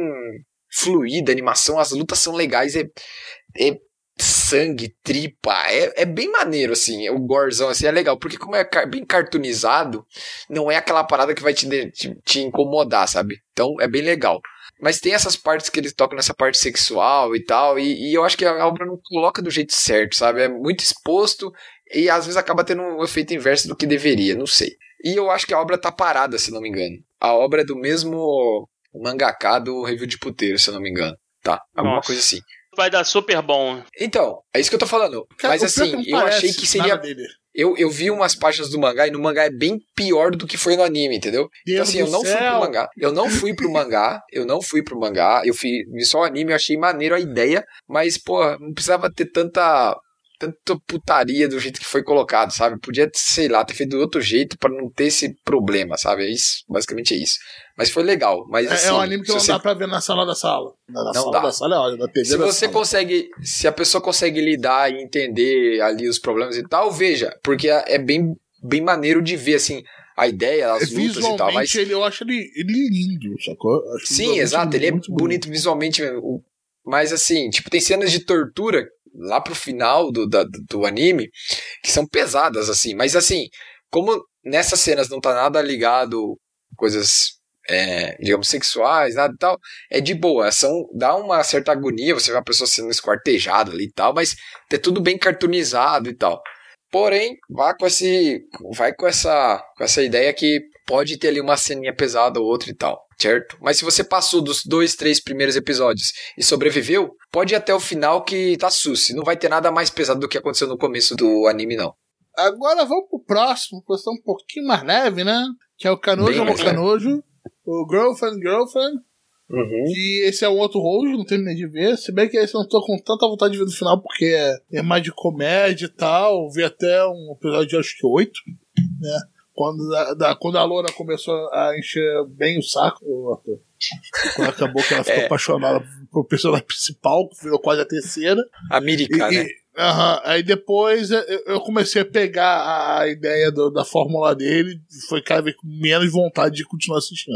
fluida a animação, as lutas são legais, é... é sangue, tripa, é, é bem maneiro, assim, o gorezão, assim, é legal, porque como é car- bem cartoonizado, não é aquela parada que vai te, de- te, te incomodar, sabe? Então, é bem legal. Mas tem essas partes que eles tocam nessa parte sexual e tal, e, e eu acho que a obra não coloca do jeito certo, sabe? É muito exposto e às vezes acaba tendo um efeito inverso do que deveria, não sei. E eu acho que a obra tá parada, se não me engano. A obra é do mesmo mangaká do Review de Puteiro, se não me engano, tá? Alguma Nossa. coisa assim. Vai dar super bom. Então, é isso que eu tô falando. Cara, mas assim, eu achei que seria... Eu, eu vi umas páginas do mangá e no mangá é bem pior do que foi no anime, entendeu? Deus então assim, eu não céu. fui pro mangá. Eu não fui pro mangá. Eu não fui pro mangá. Eu fui, vi só o anime, eu achei maneiro a ideia. Mas, pô, não precisava ter tanta tanta putaria do jeito que foi colocado, sabe? Podia, sei lá, ter feito de outro jeito pra não ter esse problema, sabe? É isso, basicamente é isso. Mas foi legal. Mas, assim, é um anime que não você... dá pra ver na sala da sala. Na, na não sala dá. Da sala, olha, na T V se da você sala. Consegue, se a pessoa consegue lidar e entender ali os problemas e tal, veja, porque é bem, bem maneiro de ver, assim, a ideia, as é, lutas e tal. Mas ele, eu acho ele, ele lindo, sacou? Acho sim, exato, ele é bonito, bonito visualmente mesmo. Mas, assim, tipo, tem cenas de tortura lá pro final do, da, do anime, que são pesadas, assim, mas assim, como nessas cenas não tá nada ligado coisas, é, digamos, sexuais, nada e tal, é de boa, são, dá uma certa agonia, você vê uma pessoa sendo esquartejada ali e tal, mas é tudo bem cartoonizado e tal. Porém, vá com esse, vai com essa, com essa ideia que pode ter ali uma ceninha pesada ou outra e tal, certo? Mas se você passou dos dois, três primeiros episódios e sobreviveu, pode ir até o final que tá susse. Não vai ter nada mais pesado do que aconteceu no começo do anime, não. Agora vamos pro próximo, questão um pouquinho mais leve, né? Que é o Kanojo mo Kanojo, o Girlfriend, Girlfriend. Uhum. Que esse é um outro rojo, não terminei de ver. Se bem que esse eu não tô com tanta vontade de ver no final, porque é mais de comédia e tal. Vi até um episódio de acho que oito, né? Quando a, da, quando a Lona começou a encher bem o saco, quando acabou que ela ficou é. apaixonada por personagem principal, que virou quase a terceira. América, e, né? E, uh-huh, aí depois eu, eu comecei a pegar a ideia do, da fórmula dele, foi cada vez com menos vontade de continuar assistindo.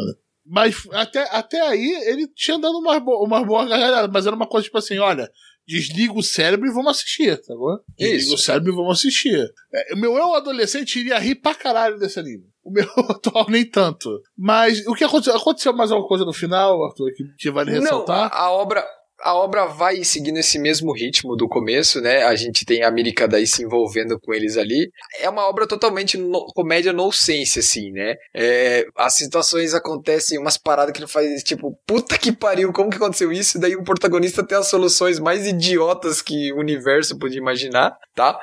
Mas até, até aí ele tinha dado umas bo- uma boas gargalhadas, mas era uma coisa tipo assim, olha... Desliga o cérebro e vamos assistir, tá bom? Desliga Isso. o cérebro e vamos assistir. É, o meu eu adolescente iria rir pra caralho desse anime. O meu atual nem tanto. Mas o que aconteceu? Aconteceu mais alguma coisa no final, Arthur, que te vale ressaltar? Não, a obra, a obra vai seguindo esse mesmo ritmo do começo, né? A gente tem a América daí se envolvendo com eles ali. É uma obra totalmente no, comédia nonsense, assim, né? É, as situações acontecem, umas paradas que ele faz, tipo, puta que pariu, como que aconteceu isso? Daí o protagonista tem as soluções mais idiotas que o universo podia imaginar, tá?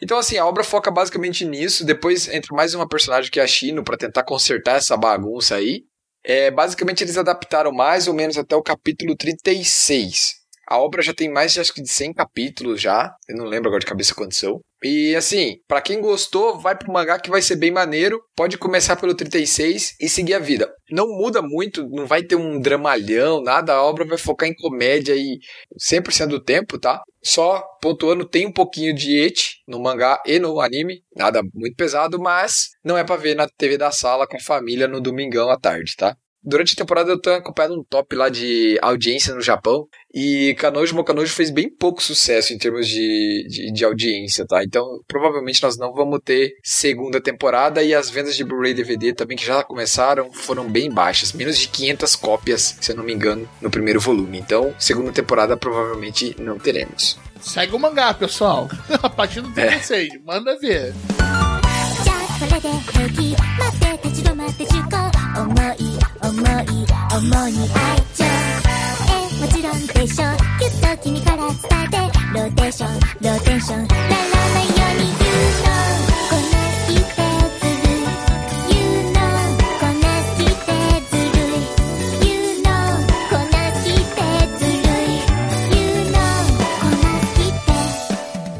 Então, assim, a obra foca basicamente nisso. Depois entra mais uma personagem que é a Shino pra tentar consertar essa bagunça aí. É, basicamente eles adaptaram mais ou menos até o capítulo trinta e seis. A obra já tem mais acho que de cem capítulos já, eu não lembro agora de cabeça quanto são. E assim, pra quem gostou, vai pro mangá que vai ser bem maneiro. Pode começar pelo trinta e seis e seguir a vida. Não muda muito, não vai ter um dramalhão, nada. A obra vai focar em comédia e cem por cento do tempo, tá? Só pontuando, tem um pouquinho de ecchi no mangá e no anime. Nada muito pesado, mas não é pra ver na T V da sala com a família no domingão à tarde, tá? Durante a temporada eu tô acompanhando um top lá de audiência no Japão. E Kanojo mo Kanojo fez bem pouco sucesso em termos de, de, de audiência, tá? Então, provavelmente nós não vamos ter segunda temporada e as vendas de Blu-ray e D V D também que já começaram foram bem baixas, menos de quinhentas cópias, se eu não me engano, no primeiro volume. Então, segunda temporada provavelmente não teremos. Segue o mangá, pessoal. A partir do trinta e seis, é. manda ver.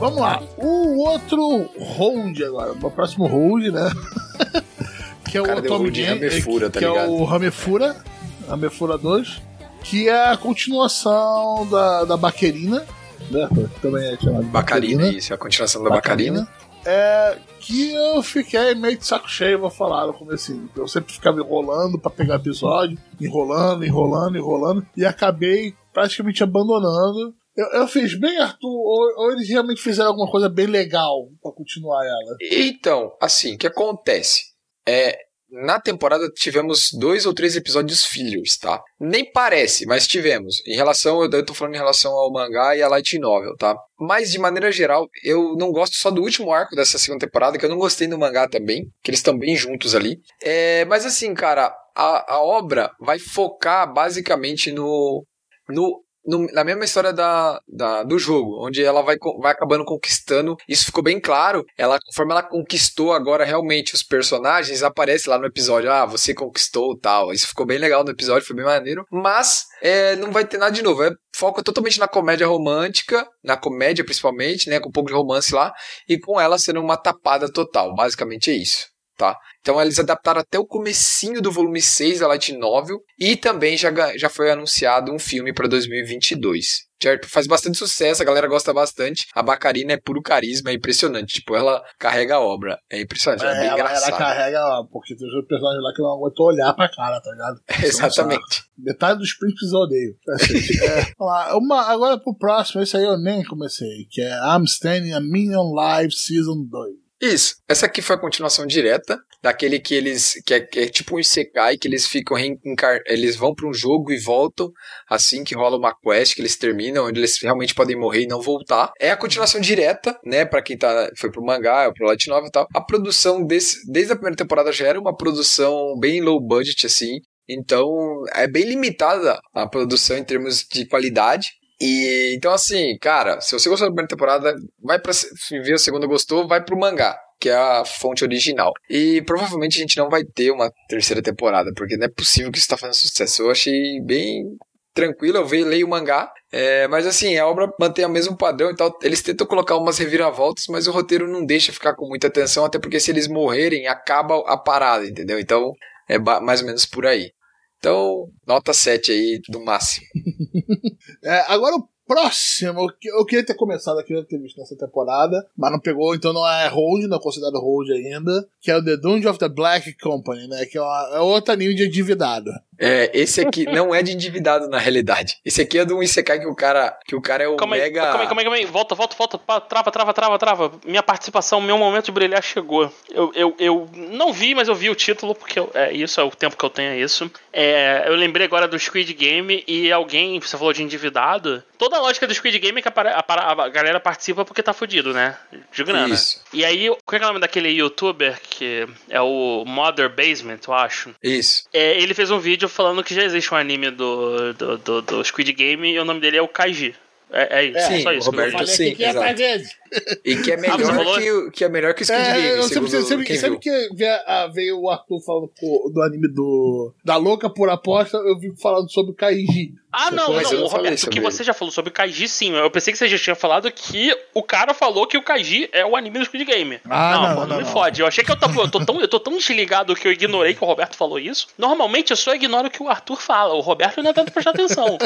Vamos lá, o outro hold agora, o próximo hold, né? Que é o, o Otome de Hamefura, que, tá ligado? Que é o Hamefura, Hamefura dois, que é a continuação da, da Baquerina, né? Também é chamada Bacarina, isso, é a continuação da Bacarina. É, que eu fiquei meio de saco cheio, vou falar no comecinho. Eu sempre ficava enrolando pra pegar episódio, enrolando, enrolando, enrolando, e acabei praticamente abandonando. Eu, eu fiz bem, Arthur, ou, ou eles realmente fizeram alguma coisa bem legal pra continuar ela? Então, assim, o que acontece? É, na temporada tivemos dois ou três episódios fillers, tá? Nem parece, mas tivemos. Em relação, eu tô falando em relação ao mangá e a light novel, tá? Mas, de maneira geral, eu não gosto só do último arco dessa segunda temporada, que eu não gostei do mangá também, que eles estão bem juntos ali. É, mas assim, cara, a, a obra vai focar basicamente no, no no, na mesma história da, da, do jogo, onde ela vai, vai acabando conquistando, isso ficou bem claro, ela, conforme ela conquistou agora realmente os personagens, aparece lá no episódio, ah, você conquistou tal, isso ficou bem legal no episódio, foi bem maneiro, mas é, não vai ter nada de novo, é, foca totalmente na comédia romântica, na comédia principalmente, né, com um pouco de romance lá, e com ela sendo uma tapada total, basicamente é isso. Tá? Então eles adaptaram até o comecinho do volume seis da Light Novel e também já, já foi anunciado um filme para dois mil e vinte e dois, certo? Faz bastante sucesso, a galera gosta bastante. A Bacarina é puro carisma, é impressionante. Tipo, ela carrega a obra, é impressionante, é, é bem ela, engraçado. Ela carrega, porque tem um personagem lá que não aguentou olhar pra cara, tá ligado? É, exatamente. Metade dos príncipes eu odeio. É, uma, agora pro próximo, esse aí eu nem comecei, que é I'm Standing a Million Lives Season dois. Isso, essa aqui foi a continuação direta daquele que eles, que é, que é tipo um isekai, que eles ficam reencar... eles vão pra um jogo e voltam assim que rola uma quest, que eles terminam, onde eles realmente podem morrer e não voltar. É a continuação direta, né, pra quem tá, foi pro mangá ou pro Light Novel e tal. A produção desse, desde a primeira temporada já era uma produção bem low budget assim, então é bem limitada a produção em termos de qualidade. E, então assim, cara, se você gostou da primeira temporada, vai pra ver a segunda, gostou, vai pro mangá, que é a fonte original. E provavelmente a gente não vai ter uma terceira temporada, porque não é possível que isso tá fazendo sucesso. Eu achei bem tranquilo, eu veio, leio o mangá, é, mas assim, a obra mantém o mesmo padrão e tal. Eles tentam colocar umas reviravoltas, mas o roteiro não deixa ficar com muita atenção, até porque se eles morrerem, acaba a parada, entendeu? Então, é mais ou menos por aí. Então, nota sete aí, do máximo. É, agora o próximo, eu queria ter começado aqui, eu ter visto nessa temporada, mas não pegou, então não é hold, não é considerado hold ainda, que é o The Dungeon of the Black Company, né, que é, uma, é outro anime de endividado. É, esse aqui não é de endividado na realidade, esse aqui é de um isekai que o cara, que o cara é o calma aí, mega... Calma aí, calma aí, calma aí, volta, volta, volta, trava, trava, trava, trava, minha participação, meu momento de brilhar chegou. Eu, eu, eu não vi, mas eu vi o título, porque eu, é isso, é o tempo que eu tenho, é isso. É, eu lembrei agora do Squid Game e alguém, você falou de endividado, toda a lógica do Squid Game é que a, a, a galera participa porque tá fudido, né, de grana. Isso. E aí, qual é o nome daquele youtuber que é o Mother Basement, eu acho? Isso. É, ele fez um vídeo falando que já existe um anime do, do, do, do Squid Game e o nome dele é o Kaiji. É, é isso, sim, é só isso. Roberto, eu falei sim, que é pra gente. E que é melhor, ah, que, que, é melhor que o Squid Game. É, eu sempre, eu sempre, sempre que veio o Arthur falando do anime do, da Louca por Aposta, eu vi falando sobre o Kaiji. Ah, não, não, não, Roberto, que você já falou sobre o Kaiji, sim. Eu pensei que você já tinha falado que o cara falou que o Kaiji é o anime do Squid Game. Ah, não, não, mano, não, não me fode. Eu achei que eu, tava, eu, tô tão, eu tô tão desligado que eu ignorei que o Roberto falou isso. Normalmente eu só ignoro o que o Arthur fala. O Roberto não é tanto prestar atenção.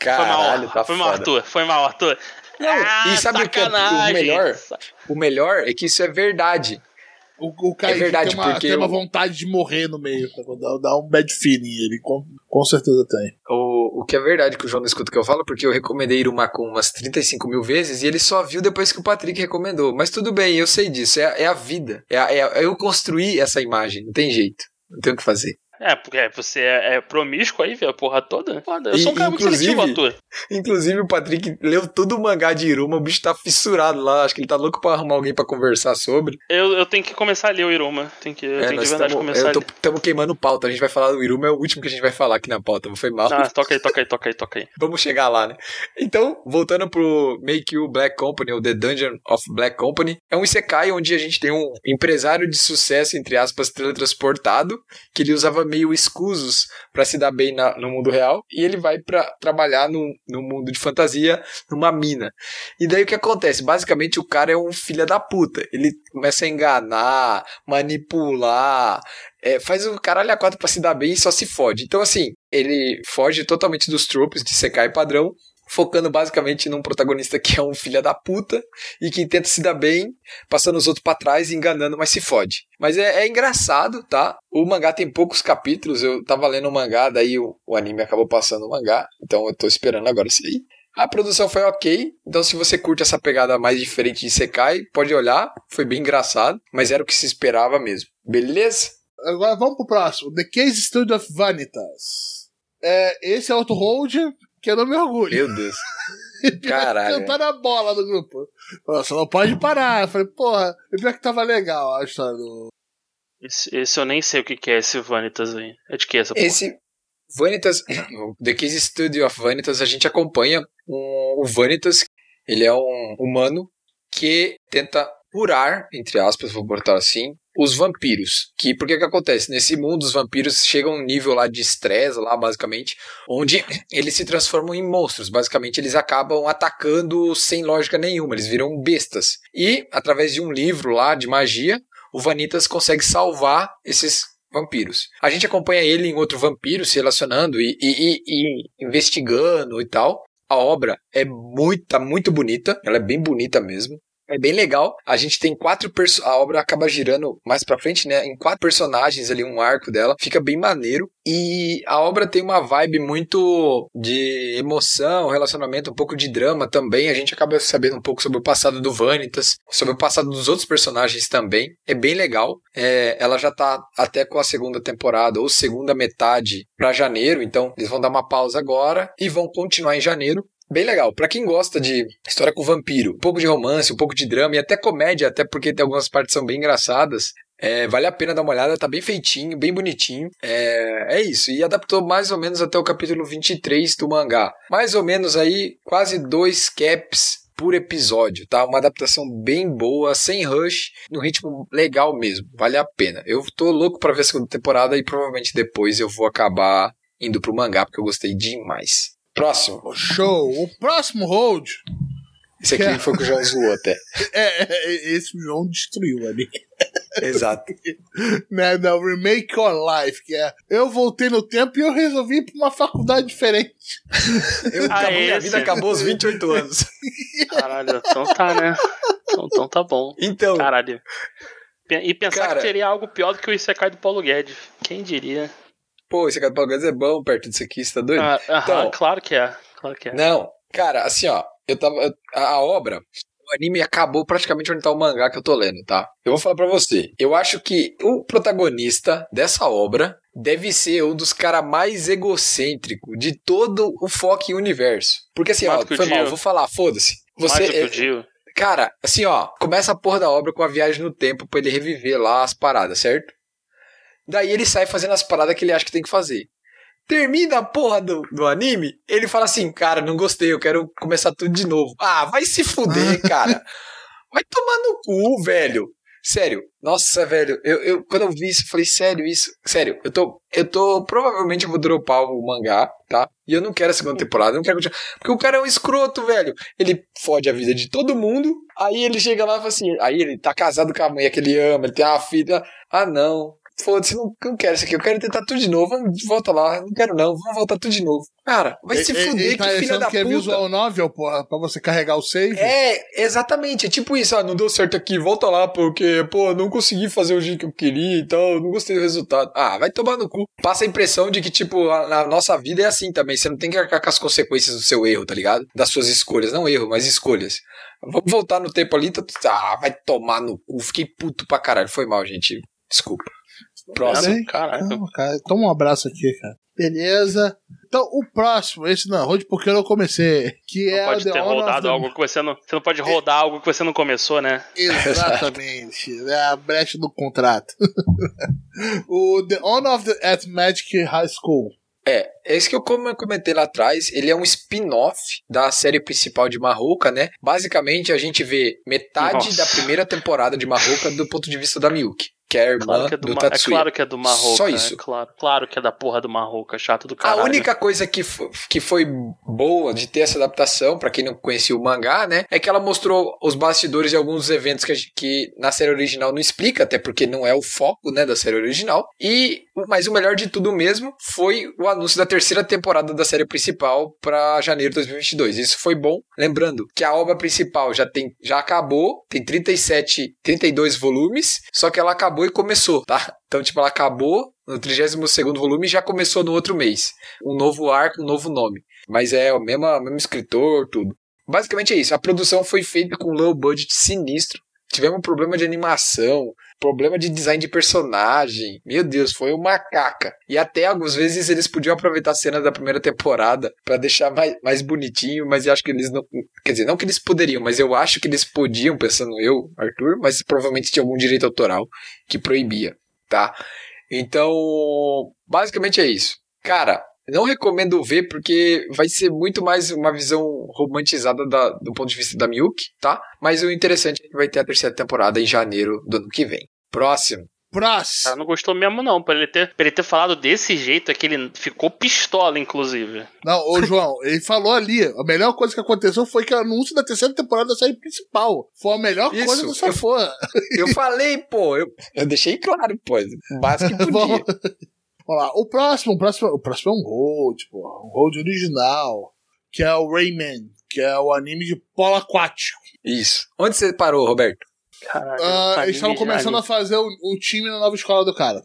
Caralho, foi mal, tá foi mal, foda. Arthur, foi mal, Arthur. Não, ah, e sabe o que é o melhor? O melhor é que isso é verdade. O, o cara é verdade, tem, uma, porque tem uma vontade de morrer no meio, dá, dá um bad feeling, ele com, com certeza tem. O, o que é verdade que o João não escuta o que eu falo, porque eu recomendei Iruma-kun umas trinta e cinco mil vezes e ele só viu depois que o Patrick recomendou. Mas tudo bem, eu sei disso, é, é a vida. É, é, eu construí essa imagem, não tem jeito, não tem o que fazer. É, porque você é, é promíscuo aí, velho, a porra toda. Foda. Eu sou um cara muito seletivo, ator. Inclusive, o Patrick leu todo o mangá de Iruma, o bicho tá fissurado lá, acho que ele tá louco pra arrumar alguém pra conversar sobre. Eu, eu tenho que começar a ler o Iruma, tem que, eu é, tenho que de verdade tamo, começar eu tô, a ler. Estamos queimando pauta, a gente vai falar do Iruma, é o último que a gente vai falar aqui na pauta, foi mal. Ah, toca aí, toca aí, toca aí, toca aí. Vamos chegar lá, né? Então, voltando pro Make You Black Company, ou The Dungeon of Black Company, é um isekai onde a gente tem um empresário de sucesso, entre aspas, teletransportado, que ele usava meio escusos para se dar bem na, no mundo real, e ele vai para trabalhar no, no mundo de fantasia numa mina. E daí o que acontece? Basicamente o cara é um filho da puta, ele começa a enganar, manipular, é, faz o caralho a quatro para se dar bem e só se fode. Então assim, ele foge totalmente dos tropes de isekai padrão, focando basicamente num protagonista que é um filho da puta e que tenta se dar bem, passando os outros pra trás, enganando, mas se fode. Mas é, é engraçado, tá? O mangá tem poucos capítulos, eu tava lendo o mangá, daí o, o anime acabou passando o mangá, então eu tô esperando agora isso aí. A produção foi ok, então se você curte essa pegada mais diferente de isekai, pode olhar, foi bem engraçado, mas era o que se esperava mesmo, beleza? Agora vamos pro próximo, The Case Study of Vanitas. É, esse é outro hold... que eu não me orgulho. Meu Deus. Caralho. Cantando a bola do grupo. Nossa, não pode parar. Eu falei, porra, eu vi que tava legal a história do... Esse, esse eu nem sei o que que é esse Vanitas aí. É de que essa porra? Esse Vanitas, The Case Study of Vanitas, a gente acompanha um, o Vanitas, ele é um humano que tenta curar, entre aspas, vou botar assim, os vampiros. Que, porque que acontece? Nesse mundo, os vampiros chegam a um nível lá de estresse, lá, basicamente, onde eles se transformam em monstros. Basicamente, eles acabam atacando sem lógica nenhuma, eles viram bestas. E, através de um livro lá de magia, o Vanitas consegue salvar esses vampiros. A gente acompanha ele em outro vampiro se relacionando e, e, e, e investigando e tal. A obra é muito, tá muito bonita, ela é bem bonita mesmo. É bem legal. A gente tem quatro perso- a obra acaba girando mais pra frente, né? Em quatro personagens ali, um arco dela. Fica bem maneiro. E a obra tem uma vibe muito de emoção, relacionamento, um pouco de drama também. A gente acaba sabendo um pouco sobre o passado do Vanitas, sobre o passado dos outros personagens também. É bem legal. É, ela já tá até com a segunda temporada, ou segunda metade, pra janeiro. Então, eles vão dar uma pausa agora e vão continuar em janeiro. Bem legal. Pra quem gosta de história com vampiro, um pouco de romance, um pouco de drama e até comédia, até porque tem algumas partes que são bem engraçadas, é, vale a pena dar uma olhada, tá bem feitinho, bem bonitinho. É, é isso. E adaptou mais ou menos até o capítulo vinte e três do mangá. Mais ou menos aí, quase dois caps por episódio, tá? Uma adaptação bem boa, sem rush, num ritmo legal mesmo. Vale a pena. Eu tô louco pra ver a segunda temporada e provavelmente depois eu vou acabar indo pro mangá, porque eu gostei demais. Próximo. Show. O próximo hold. Esse aqui é... foi o que o João zoou até. É, esse o João destruiu ali. Exato. Né, da Remake Your Life, que é... Eu voltei no tempo e eu resolvi ir pra uma faculdade diferente. Eu ah, acabou, minha vida acabou aos vinte e oito anos. Caralho, então tá, né? Então, então tá bom. Então... Caralho. E pensar cara... que teria algo pior do que o Isekai do Paulo Guedes. Quem diria? Pô, esse cara do Paulo Guedes é bom perto disso aqui, você tá doido? Ah, aham, então, claro que é, claro que é. Não, cara, assim, ó, eu tava, eu, a, a obra, o anime acabou praticamente onde tá o mangá que eu tô lendo, tá? Eu vou falar pra você, eu acho que o protagonista dessa obra deve ser um dos caras mais egocêntricos de todo o foco universo. Porque assim, mais ó, foi mal, eu vou falar, foda-se. Você mais do que o Dio. Cara, assim, ó, começa a porra da obra com a viagem no tempo pra ele reviver lá as paradas, certo? Daí ele sai fazendo as paradas que ele acha que tem que fazer. Termina a porra do, do anime, ele fala assim, cara, não gostei, eu quero começar tudo de novo. Ah, vai se fuder, cara. Vai tomar no cu, velho. Sério, nossa, velho, eu, eu, quando eu vi isso, eu falei, sério isso? Sério, eu tô, eu tô, provavelmente eu vou dropar o mangá, tá? E eu não quero a segunda temporada, eu não quero continuar, porque o cara é um escroto, velho. Ele fode a vida de todo mundo, aí ele chega lá e fala assim, aí ele tá casado com a mulher que ele ama, ele tem uma filha, ah não... Foda-se, não, não quero isso aqui, eu quero tentar tudo de novo, vamos, volta lá, não quero não, vamos voltar tudo de novo. Cara, vai e, se e, fuder, e tá que filha da que puta. É visual novel, porra, pra você carregar o save? É, exatamente, é tipo isso, ah, não deu certo aqui, volta lá, porque, pô, não consegui fazer o jeito que eu queria e tal, não gostei do resultado. Ah, vai tomar no cu. Passa a impressão de que, tipo, a, a nossa vida é assim também, você não tem que arcar com as consequências do seu erro, tá ligado? Das suas escolhas, não erro, mas escolhas. Vamos voltar no tempo ali, tá... ah, vai tomar no cu, fiquei puto pra caralho, foi mal, gente, desculpa. Próximo, caralho. Não, cara, toma um abraço aqui, cara. Beleza. Então, o próximo, esse não, Rode porque eu não comecei. Que não é pode ter rodado algo que você não. Você não pode rodar é... algo que você não começou, né? Exatamente. É a brecha do contrato. O The Honor of the at Magic High School. É, é isso que eu comentei lá atrás, ele é um spin-off da série principal de Mahouka, né? Basicamente, a gente vê metade Nossa. da primeira temporada de Mahouka do ponto de vista da Miyuki, que é a irmã claro que é do, do Ma- Tatsuya. É claro que é do Mahouka. Só isso. É claro, claro que é da porra do Mahouka, chato do caralho. A única coisa que, f- que foi boa de ter essa adaptação, pra quem não conhecia o mangá, né? É que ela mostrou os bastidores de alguns eventos que, a gente, que na série original não explica, até porque não é o foco, né, da série original. E, mas o melhor de tudo mesmo foi o anúncio da terceira temporada da série principal para janeiro de dois mil e vinte e dois. Isso foi bom. Lembrando que a obra principal já, tem, já acabou, tem trinta e sete, trinta e dois volumes, só que ela acabou e começou, tá? Então, tipo, ela acabou no trigésimo segundo volume e já começou no outro mês. Um novo arco, um novo nome. Mas é o mesmo, o mesmo escritor, tudo. Basicamente é isso. A produção foi feita com low budget sinistro. Tivemos um problema de animação, problema de design de personagem. Meu Deus, foi uma caca. E até algumas vezes eles podiam aproveitar a cena da primeira temporada pra deixar mais, mais bonitinho, mas eu acho que eles não... Quer dizer, não que eles poderiam, mas eu acho que eles podiam, pensando eu, Arthur, mas provavelmente tinha algum direito autoral que proibia, tá? Então, basicamente é isso. Cara, Não recomendo ver, porque vai ser muito mais uma visão romantizada da, do ponto de vista da Miyuki, tá? Mas o interessante é que vai ter a terceira temporada em janeiro do ano que vem. Próximo. Próximo. Cara, não gostou mesmo não, pra ele, ter, pra ele ter falado desse jeito é que ele ficou pistola, inclusive. Não, ô João, ele falou ali, a melhor coisa que aconteceu foi que o anúncio da terceira temporada da série principal foi a melhor Isso, coisa do Safô. Eu, eu falei, pô, eu, eu deixei claro, pô, basta que podia. Vamos lá, o próximo, o próximo, o próximo é um Gold, pô, um Gold original, que é o Rayman, que é o anime de polo aquático. Isso. Onde você parou, Roberto? Caraca, uh, eles estavam começando a fazer o, o time na nova escola do cara.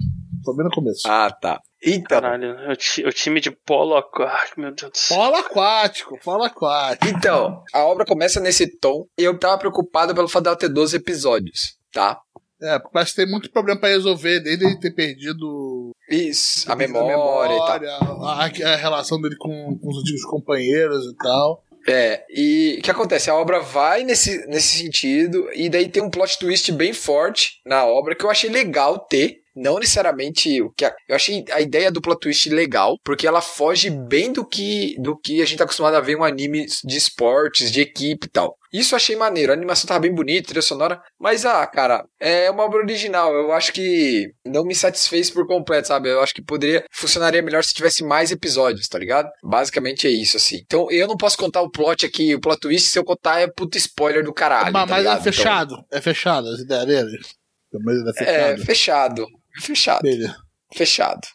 Tô vendo no começo. Ah, tá. Então. Caralho, o, o time de polo aquático, meu Deus do céu. Polo aquático, polo aquático. Então, a obra começa nesse tom e eu tava preocupado pelo fato dela ter doze episódios, tá? É, porque parece que tem muito problema pra resolver, desde ele ter perdido. Isso, a memória, a memória e tal. A, a, a relação dele com, com os antigos companheiros e tal. É, e o que acontece? A obra vai nesse, nesse sentido, e daí tem um plot twist bem forte na obra que eu achei legal ter. Não necessariamente o que a, eu achei a ideia do plot twist legal, porque ela foge bem do que, do que a gente tá acostumado a ver em um anime de esportes, de equipe e tal. Isso eu achei maneiro, a animação tava bem bonita, trilha sonora, mas ah, cara, é uma obra original, eu acho que não me satisfez por completo, sabe? Eu acho que poderia, funcionaria melhor se tivesse mais episódios, tá ligado? Basicamente é isso, assim. Então eu não posso contar o plot aqui, o plot twist, se eu contar é puta spoiler do caralho. Mas, tá mas é fechado, então... é fechado, as ideias dele. É fechado. É, fechado. Fechado. Beleza. Fechado.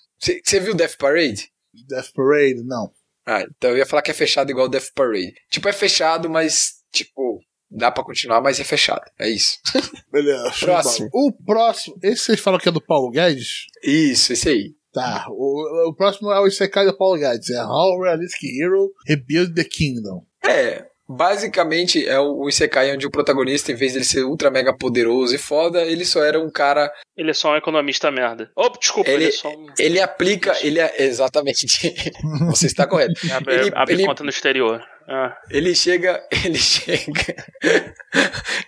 Você viu Death Parade? Death Parade, não. Ah, então eu ia falar que é fechado igual Death Parade. Tipo, é fechado, mas, tipo, dá pra continuar, mas é fechado. É isso. Beleza. Próximo. O próximo, esse vocês falam que é do Paulo Guedes? Isso, esse aí. Tá. O, o próximo é o Isekai do Paulo Guedes. É How a Realistic Hero Rebuilt the Kingdom. É. Basicamente, é o Isekai onde o protagonista, em vez dele ser ultra mega poderoso e foda, ele só era um cara... Ele é só um economista merda. Oh, desculpa, ele, ele é só um... Ele aplica... Ele é... Exatamente. Você está correto. Abre, ele, abre ele... conta no exterior. Ah. Ele chega... Ele chega...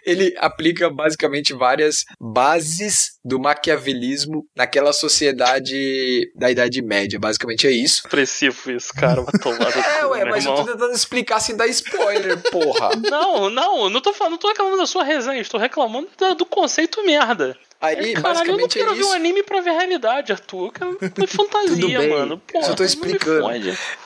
ele aplica basicamente várias bases do maquiavelismo naquela sociedade da Idade Média. Basicamente é isso. Depressivo isso, cara. Uma tomada é, ué, mas irmão. Eu tô tentando explicar sem dar spoiler, porra. Não, não. Não tô, falando, não tô reclamando da sua resenha. Estou reclamando do, do conceito merda. Aí, é, caralho, eu não quero é ver um anime pra ver a realidade, Arthur. Eu quero ver fantasia, mano. Pô, eu só tô explicando.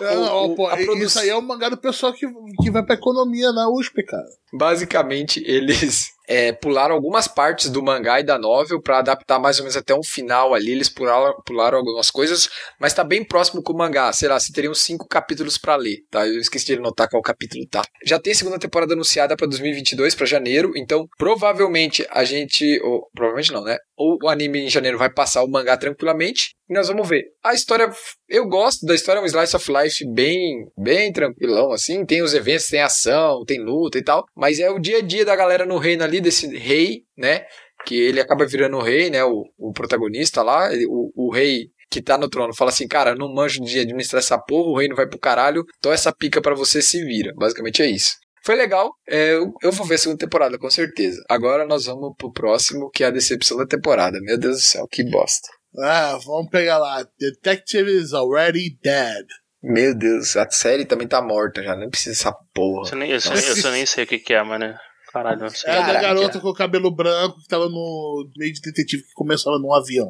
Não, o, pô, produ... Isso aí é um mangá do pessoal que, que vai pra economia na U S P, cara. Basicamente, eles é, pularam algumas partes do mangá e da novel pra adaptar mais ou menos até um final ali. Eles pularam, pularam algumas coisas, mas tá bem próximo com o mangá. Sei lá, se teriam cinco capítulos pra ler, tá? Eu esqueci de anotar qual capítulo tá. Já tem segunda temporada anunciada pra dois mil e vinte e dois, pra janeiro. Então, provavelmente a gente... Ou, provavelmente não, né? Ou o anime em janeiro vai passar o mangá tranquilamente. E nós vamos ver. A história... Eu gosto da história. É um slice of life bem, bem tranquilão, assim. Tem os eventos, tem ação, tem luta e tal. Mas é o dia a dia da galera no reino ali, desse rei, né? Que ele acaba virando o rei, né? O, o protagonista lá. O, o rei que tá no trono fala assim, cara, não manjo de administrar essa porra. O reino vai pro caralho. Então essa pica pra você se vira. Basicamente é isso. Foi legal, é, eu, eu vou ver a segunda temporada, com certeza. Agora nós vamos pro próximo, que é a decepção da temporada. Meu Deus do céu, que bosta. Ah, vamos pegar lá. Detective is Already Dead. Meu Deus, a série também tá morta já, nem precisa dessa porra. Eu nem, eu, eu nem sei o que, que é, mano. Caralho, não sei. É da garota com o cabelo branco que tava no meio de detetive que começava num avião.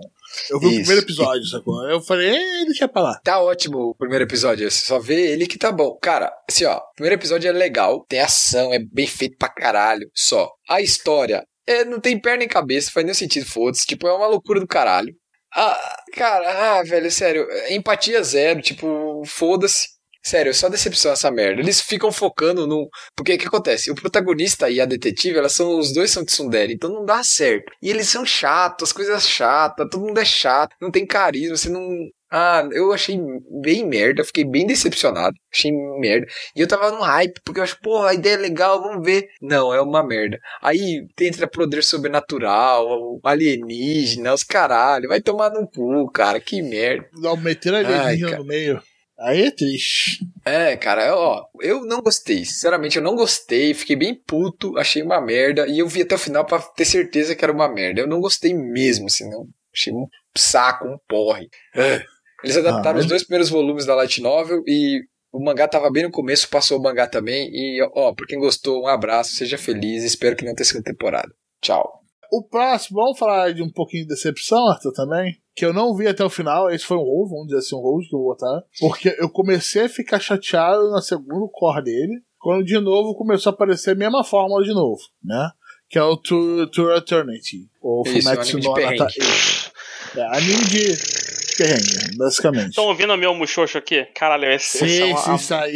Eu vi Isso. o primeiro episódio, sacou? Eu falei, deixa pra lá. Tá ótimo o primeiro episódio, você só vê ele que tá bom. Cara, assim ó, o primeiro episódio é legal, tem ação, é bem feito pra caralho, só. A história é, não tem perna nem cabeça, faz nenhum sentido, foda-se, tipo, é uma loucura do caralho. Ah, cara, ah, velho, sério, empatia zero, tipo, foda-se. Sério, só decepção essa merda. Eles ficam focando num... Porque o que acontece? O protagonista e a detetive, elas são... os dois são tsundere, então não dá certo. E eles são chatos, as coisas chatas, todo mundo é chato, não tem carisma, você não... Ah, eu achei bem merda, fiquei bem decepcionado, achei merda. E eu tava num hype, porque eu acho, porra, a ideia é legal, vamos ver. Não, é uma merda. Aí entra poder sobrenatural, alienígena, os caralho, vai tomar no cu, cara, que merda. Não, meteram alienígena no meio. Aí é triste. É, cara, ó, eu não gostei, sinceramente, eu não gostei, fiquei bem puto, achei uma merda, e eu vi até o final pra ter certeza que era uma merda. Eu não gostei mesmo, assim, não, achei um saco, um porre. Ah. Eles adaptaram ah, os dois primeiros volumes da Light Novel e o mangá tava bem no começo, passou o mangá também. E, ó, pra quem gostou, um abraço, seja feliz, espero que não tenha segunda temporada. Tchau. O próximo, vamos falar de um pouquinho de decepção, Arthur, também, que eu não vi até o final. Esse foi um rolo, vamos dizer assim, um rolo que eu vou botar, porque eu comecei a ficar chateado na segunda core dele, quando de novo começou a aparecer a mesma fórmula de novo, né? Que é o Tru-Tru Alternative, ou Fumetsu no Anata-e. É, anime de perrengue, basicamente. Estão ouvindo meu muxoxo aqui? Caralho, é esse. Sim, sim, sai.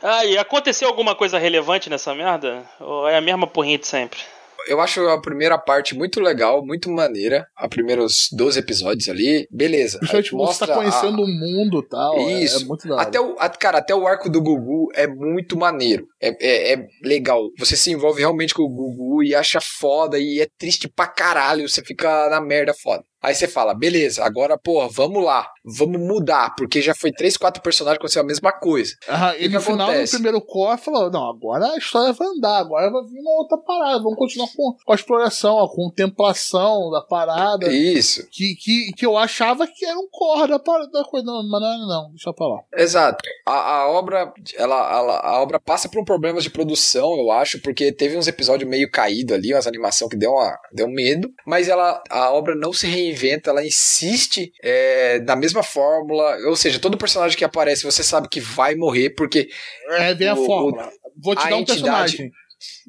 Ah, e aconteceu alguma coisa relevante nessa merda? Ou é a mesma porrinha de sempre? Eu acho a primeira parte muito legal, muito maneira. A primeiros doze episódios ali, beleza. Principalmente você tá conhecendo a... o mundo e tal. Isso. É, é muito legal. Até o, a, cara, até o arco do Gugu é muito maneiro. É, é, é legal. Você se envolve realmente com o Gugu e acha foda e é triste pra caralho. Você fica na merda foda. Aí você fala, beleza, agora, porra, vamos lá, vamos mudar, porque já foi três, quatro personagens que aconteceu a mesma coisa. Aham, e, e no final do primeiro core falou, não, agora a história vai andar, agora vai vir uma outra parada, vamos continuar com, com a exploração, a contemplação da parada. Isso. Que, que, que eu achava que era um core da parada, da coisa, não, mas não, não, deixa pra lá. Exato. A, a obra, ela, ela, a obra passa por um problema de produção, eu acho, porque teve uns episódios meio caídos ali, umas animações que deu, uma, deu medo, mas ela, a obra não se reinventa. inventa, ela insiste é, na mesma fórmula, ou seja, todo personagem que aparece, você sabe que vai morrer, porque... É, vem a fórmula. Vou te dar um personagem.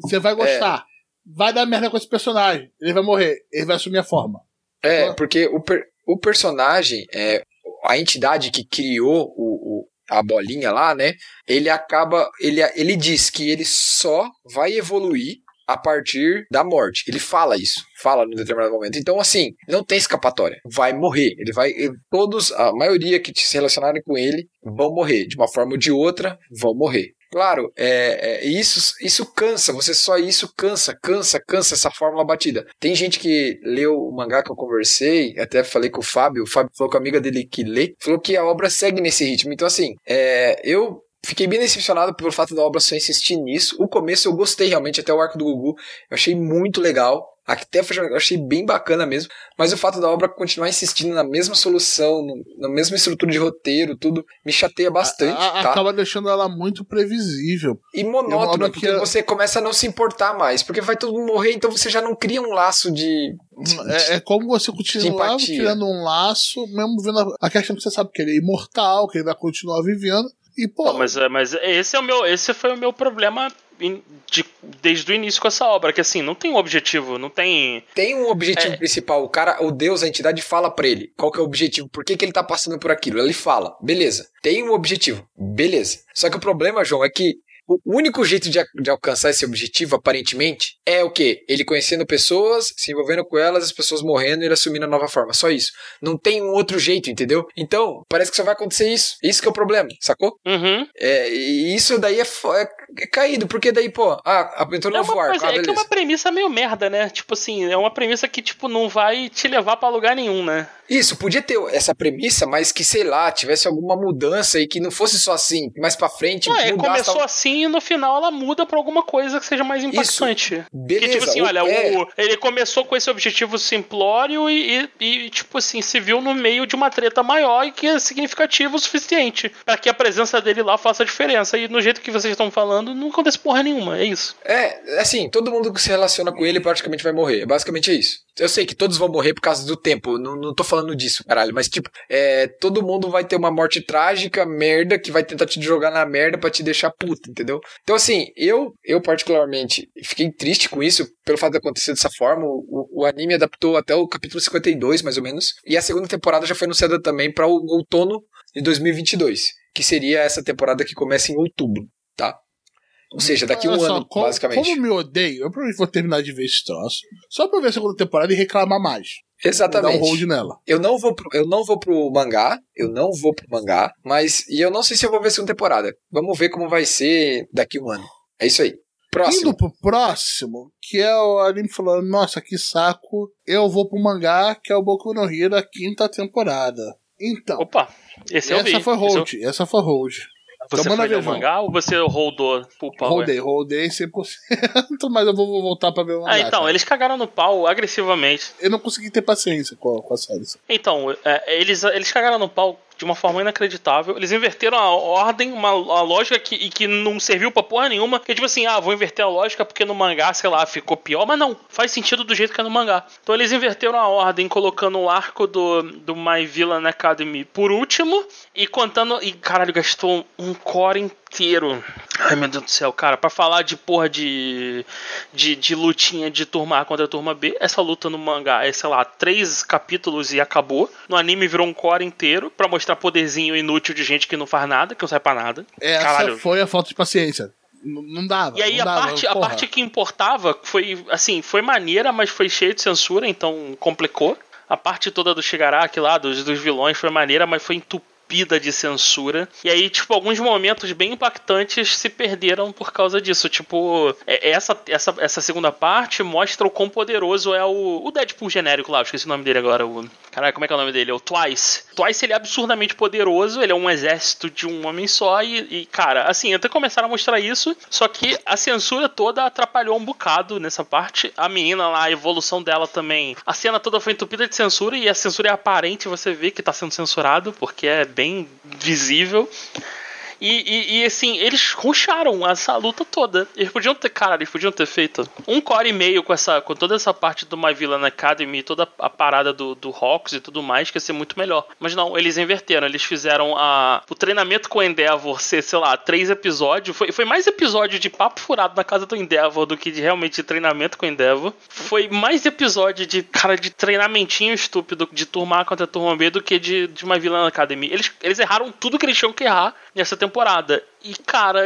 Você vai gostar. É, vai dar merda com esse personagem. Ele vai morrer. Ele vai assumir a forma. É, então, porque o, per, o personagem, é, a entidade que criou o, o, a bolinha lá, né, ele acaba, ele, ele diz que ele só vai evoluir a partir da morte. Ele fala isso. Fala num determinado momento. Então, assim, não tem escapatória. Vai morrer. Ele vai... Todos, a maioria que se relacionarem com ele vão morrer. De uma forma ou de outra, vão morrer. Claro, é, é, isso, isso cansa. Você só isso cansa, cansa, cansa essa fórmula batida. Tem gente que leu o mangá que eu conversei, até falei com o Fábio. O Fábio falou com a amiga dele que lê. Falou que a obra segue nesse ritmo. Então, assim, é, eu... fiquei bem decepcionado pelo fato da obra só insistir nisso. O começo eu gostei realmente, até o arco do Gugu. Eu achei muito legal. A Tefa eu achei bem bacana mesmo. Mas o fato da obra continuar insistindo na mesma solução, no, na mesma estrutura de roteiro, tudo, me chateia bastante. A, a, tá? Acaba deixando ela muito previsível. E monótona, é porque que... você começa a não se importar mais. Porque vai todo mundo morrer, então você já não cria um laço de... de é, é como você continuava criando um laço, mesmo vendo a, a questão que você sabe que ele é imortal, que ele vai continuar vivendo. E, pô, não, mas, mas esse, é o meu, esse foi o meu problema in, de, desde o início com essa obra, que assim, não tem um objetivo, não tem... Tem um objetivo é... principal, o cara, o Deus, a entidade fala pra ele qual que é o objetivo, por que que ele tá passando por aquilo, ele fala, beleza, tem um objetivo, beleza. Só que o problema, João, é que o único jeito de, de alcançar esse objetivo, aparentemente, é o quê? Ele conhecendo pessoas, se envolvendo com elas, as pessoas morrendo e ele assumindo a nova forma. Só isso. Não tem um outro jeito, entendeu? Então, parece que só vai acontecer isso. Isso que é o problema, sacou? Uhum. É, e isso daí é, é, é caído, porque daí, pô, ah, entrou no voar. É, é que é uma premissa meio merda, né? Tipo assim, é uma premissa que, tipo, não vai te levar pra lugar nenhum, né? Isso, podia ter essa premissa, mas que, sei lá, tivesse alguma mudança e que não fosse só assim, mais pra frente... Ah, começou tal... assim e no final ela muda pra alguma coisa que seja mais impactante. Isso. Beleza. Que, tipo assim, o olha, é... o, ele começou com esse objetivo simplório e, e, e, tipo assim, se viu no meio de uma treta maior e que é significativa o suficiente pra que a presença dele lá faça a diferença. E no jeito que vocês estão falando, não acontece porra nenhuma, é isso. É, assim, todo mundo que se relaciona com ele praticamente vai morrer, basicamente é isso. Eu sei que todos vão morrer por causa do tempo, não, não tô falando disso, caralho, mas tipo, é, todo mundo vai ter uma morte trágica, merda, que vai tentar te jogar na merda pra te deixar puto, entendeu? Então assim, eu eu particularmente fiquei triste com isso, pelo fato de acontecer dessa forma. O, o anime adaptou até o capítulo cinquenta e dois, mais ou menos, e a segunda temporada já foi anunciada também pra o outono de dois mil e vinte e dois, que seria essa temporada que começa em outubro, tá? Ou seja, daqui a um só, ano, como, basicamente. Como eu me odeio, eu provavelmente vou terminar de ver esse troço, só pra ver a segunda temporada e reclamar mais. Exatamente. Dar um hold nela. Eu não vou pro, eu não vou pro mangá, eu não vou pro mangá, mas e eu não sei se eu vou ver a segunda temporada. Vamos ver como vai ser daqui a um ano. É isso aí. Próximo. Indo pro próximo, que é o anime falando, nossa, que saco, eu vou pro mangá, que é o Boku no Hero, a quinta temporada. Então. Opa, esse eu vi. Essa foi hold, essa foi hold. Você então, foi ler o mangá ou você holdou pro pau? Holdei, holdei cem por cento, mas eu vou voltar pra ver o mangá. Ah, então, cara, eles cagaram no pau agressivamente. Eu não consegui ter paciência com a série. Então, é, eles, eles cagaram no pau de uma forma inacreditável. Eles inverteram a ordem, uma a lógica que, e que não serviu pra porra nenhuma. Que é tipo assim, ah, vou inverter a lógica porque no mangá, sei lá, ficou pior. Mas não, faz sentido do jeito que é no mangá. Então eles inverteram a ordem, colocando o arco do, do My Villain Academy por último. E contando... E caralho, gastou um core inteiro. Ai, meu Deus do céu, cara. Pra falar de porra de... De, de lutinha de turma A contra a turma B. Essa luta no mangá é, sei lá, três capítulos e acabou. No anime virou um core inteiro pra mostrar poderzinho inútil de gente que não faz nada, que não sai pra nada. Essa Caralho. Foi a falta de paciência. N- não dava. E aí não a, dava, parte, a parte que importava foi, assim, foi maneira, mas foi cheio de censura, então complicou. A parte toda do Shigaraki lá, dos, dos vilões, foi maneira, mas foi entupida de censura. E aí, tipo, alguns momentos bem impactantes se perderam por causa disso. Tipo, essa, essa, essa segunda parte mostra o quão poderoso é o, o Deadpool genérico lá, eu esqueci o nome dele agora, o... Caralho, como é que é o nome dele? É o Twice. Twice, ele é absurdamente poderoso, ele é um exército de um homem só e, e, cara, assim, até começaram a mostrar isso, só que a censura toda atrapalhou um bocado nessa parte. A menina lá, a evolução dela também. A cena toda foi entupida de censura e a censura é aparente, você vê que tá sendo censurado, porque é bem visível. E, e, e assim, eles rusharam essa luta toda. Eles podiam ter, cara, eles podiam ter feito um core e meio com, essa, com toda essa parte do My Villain Academy, toda a parada do, do Hawks e tudo mais, que ia ser muito melhor. Mas não, eles inverteram. Eles fizeram a, o treinamento com o Endeavor ser, sei lá, três episódios. Foi, foi mais episódio de papo furado na casa do Endeavor do que de realmente de treinamento com o Endeavor. Foi mais episódio de, cara, de treinamentinho estúpido, de turma A contra turma B do que de, de My Villain Academy. Eles, eles erraram tudo que eles tinham que errar nessa temporada. temporada. E, cara,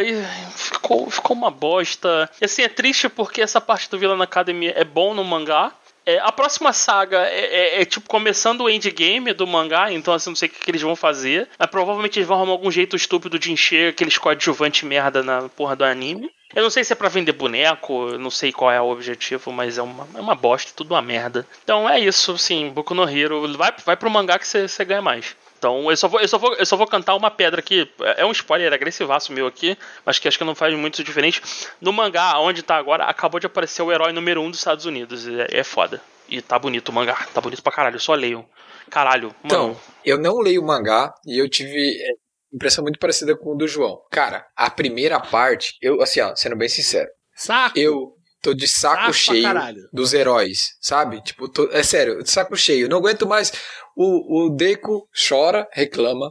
ficou, ficou uma bosta. E, assim, é triste porque essa parte do Villain Academy é bom no mangá. É, a próxima saga é, é, é, tipo, começando o endgame do mangá, então, assim, não sei o que, que eles vão fazer. Mas, provavelmente, eles vão arrumar algum jeito estúpido de encher aqueles coadjuvante merda na porra do anime. Eu não sei se é pra vender boneco, não sei qual é o objetivo, mas é uma, é uma bosta, tudo uma merda. Então, é isso, assim, Boku no Hero. Vai, vai pro mangá que você ganha mais. Então, eu só, vou, eu, só vou, eu só vou cantar uma pedra aqui. É um spoiler agressivaço meu aqui, mas que acho que não faz muito diferente. No mangá, onde tá agora, acabou de aparecer o herói número um dos Estados Unidos. É, é foda. E tá bonito o mangá. Tá bonito pra caralho. Só leiam. Caralho, mano. Então, eu não leio o mangá e eu tive impressão muito parecida com o do João. Cara, a primeira parte, eu, assim, ó, sendo bem sincero. Saco! Eu... Tô de saco ah, cheio dos heróis, sabe? Tipo, tô, é sério, de saco cheio. Não aguento mais. O, o Deku chora, reclama.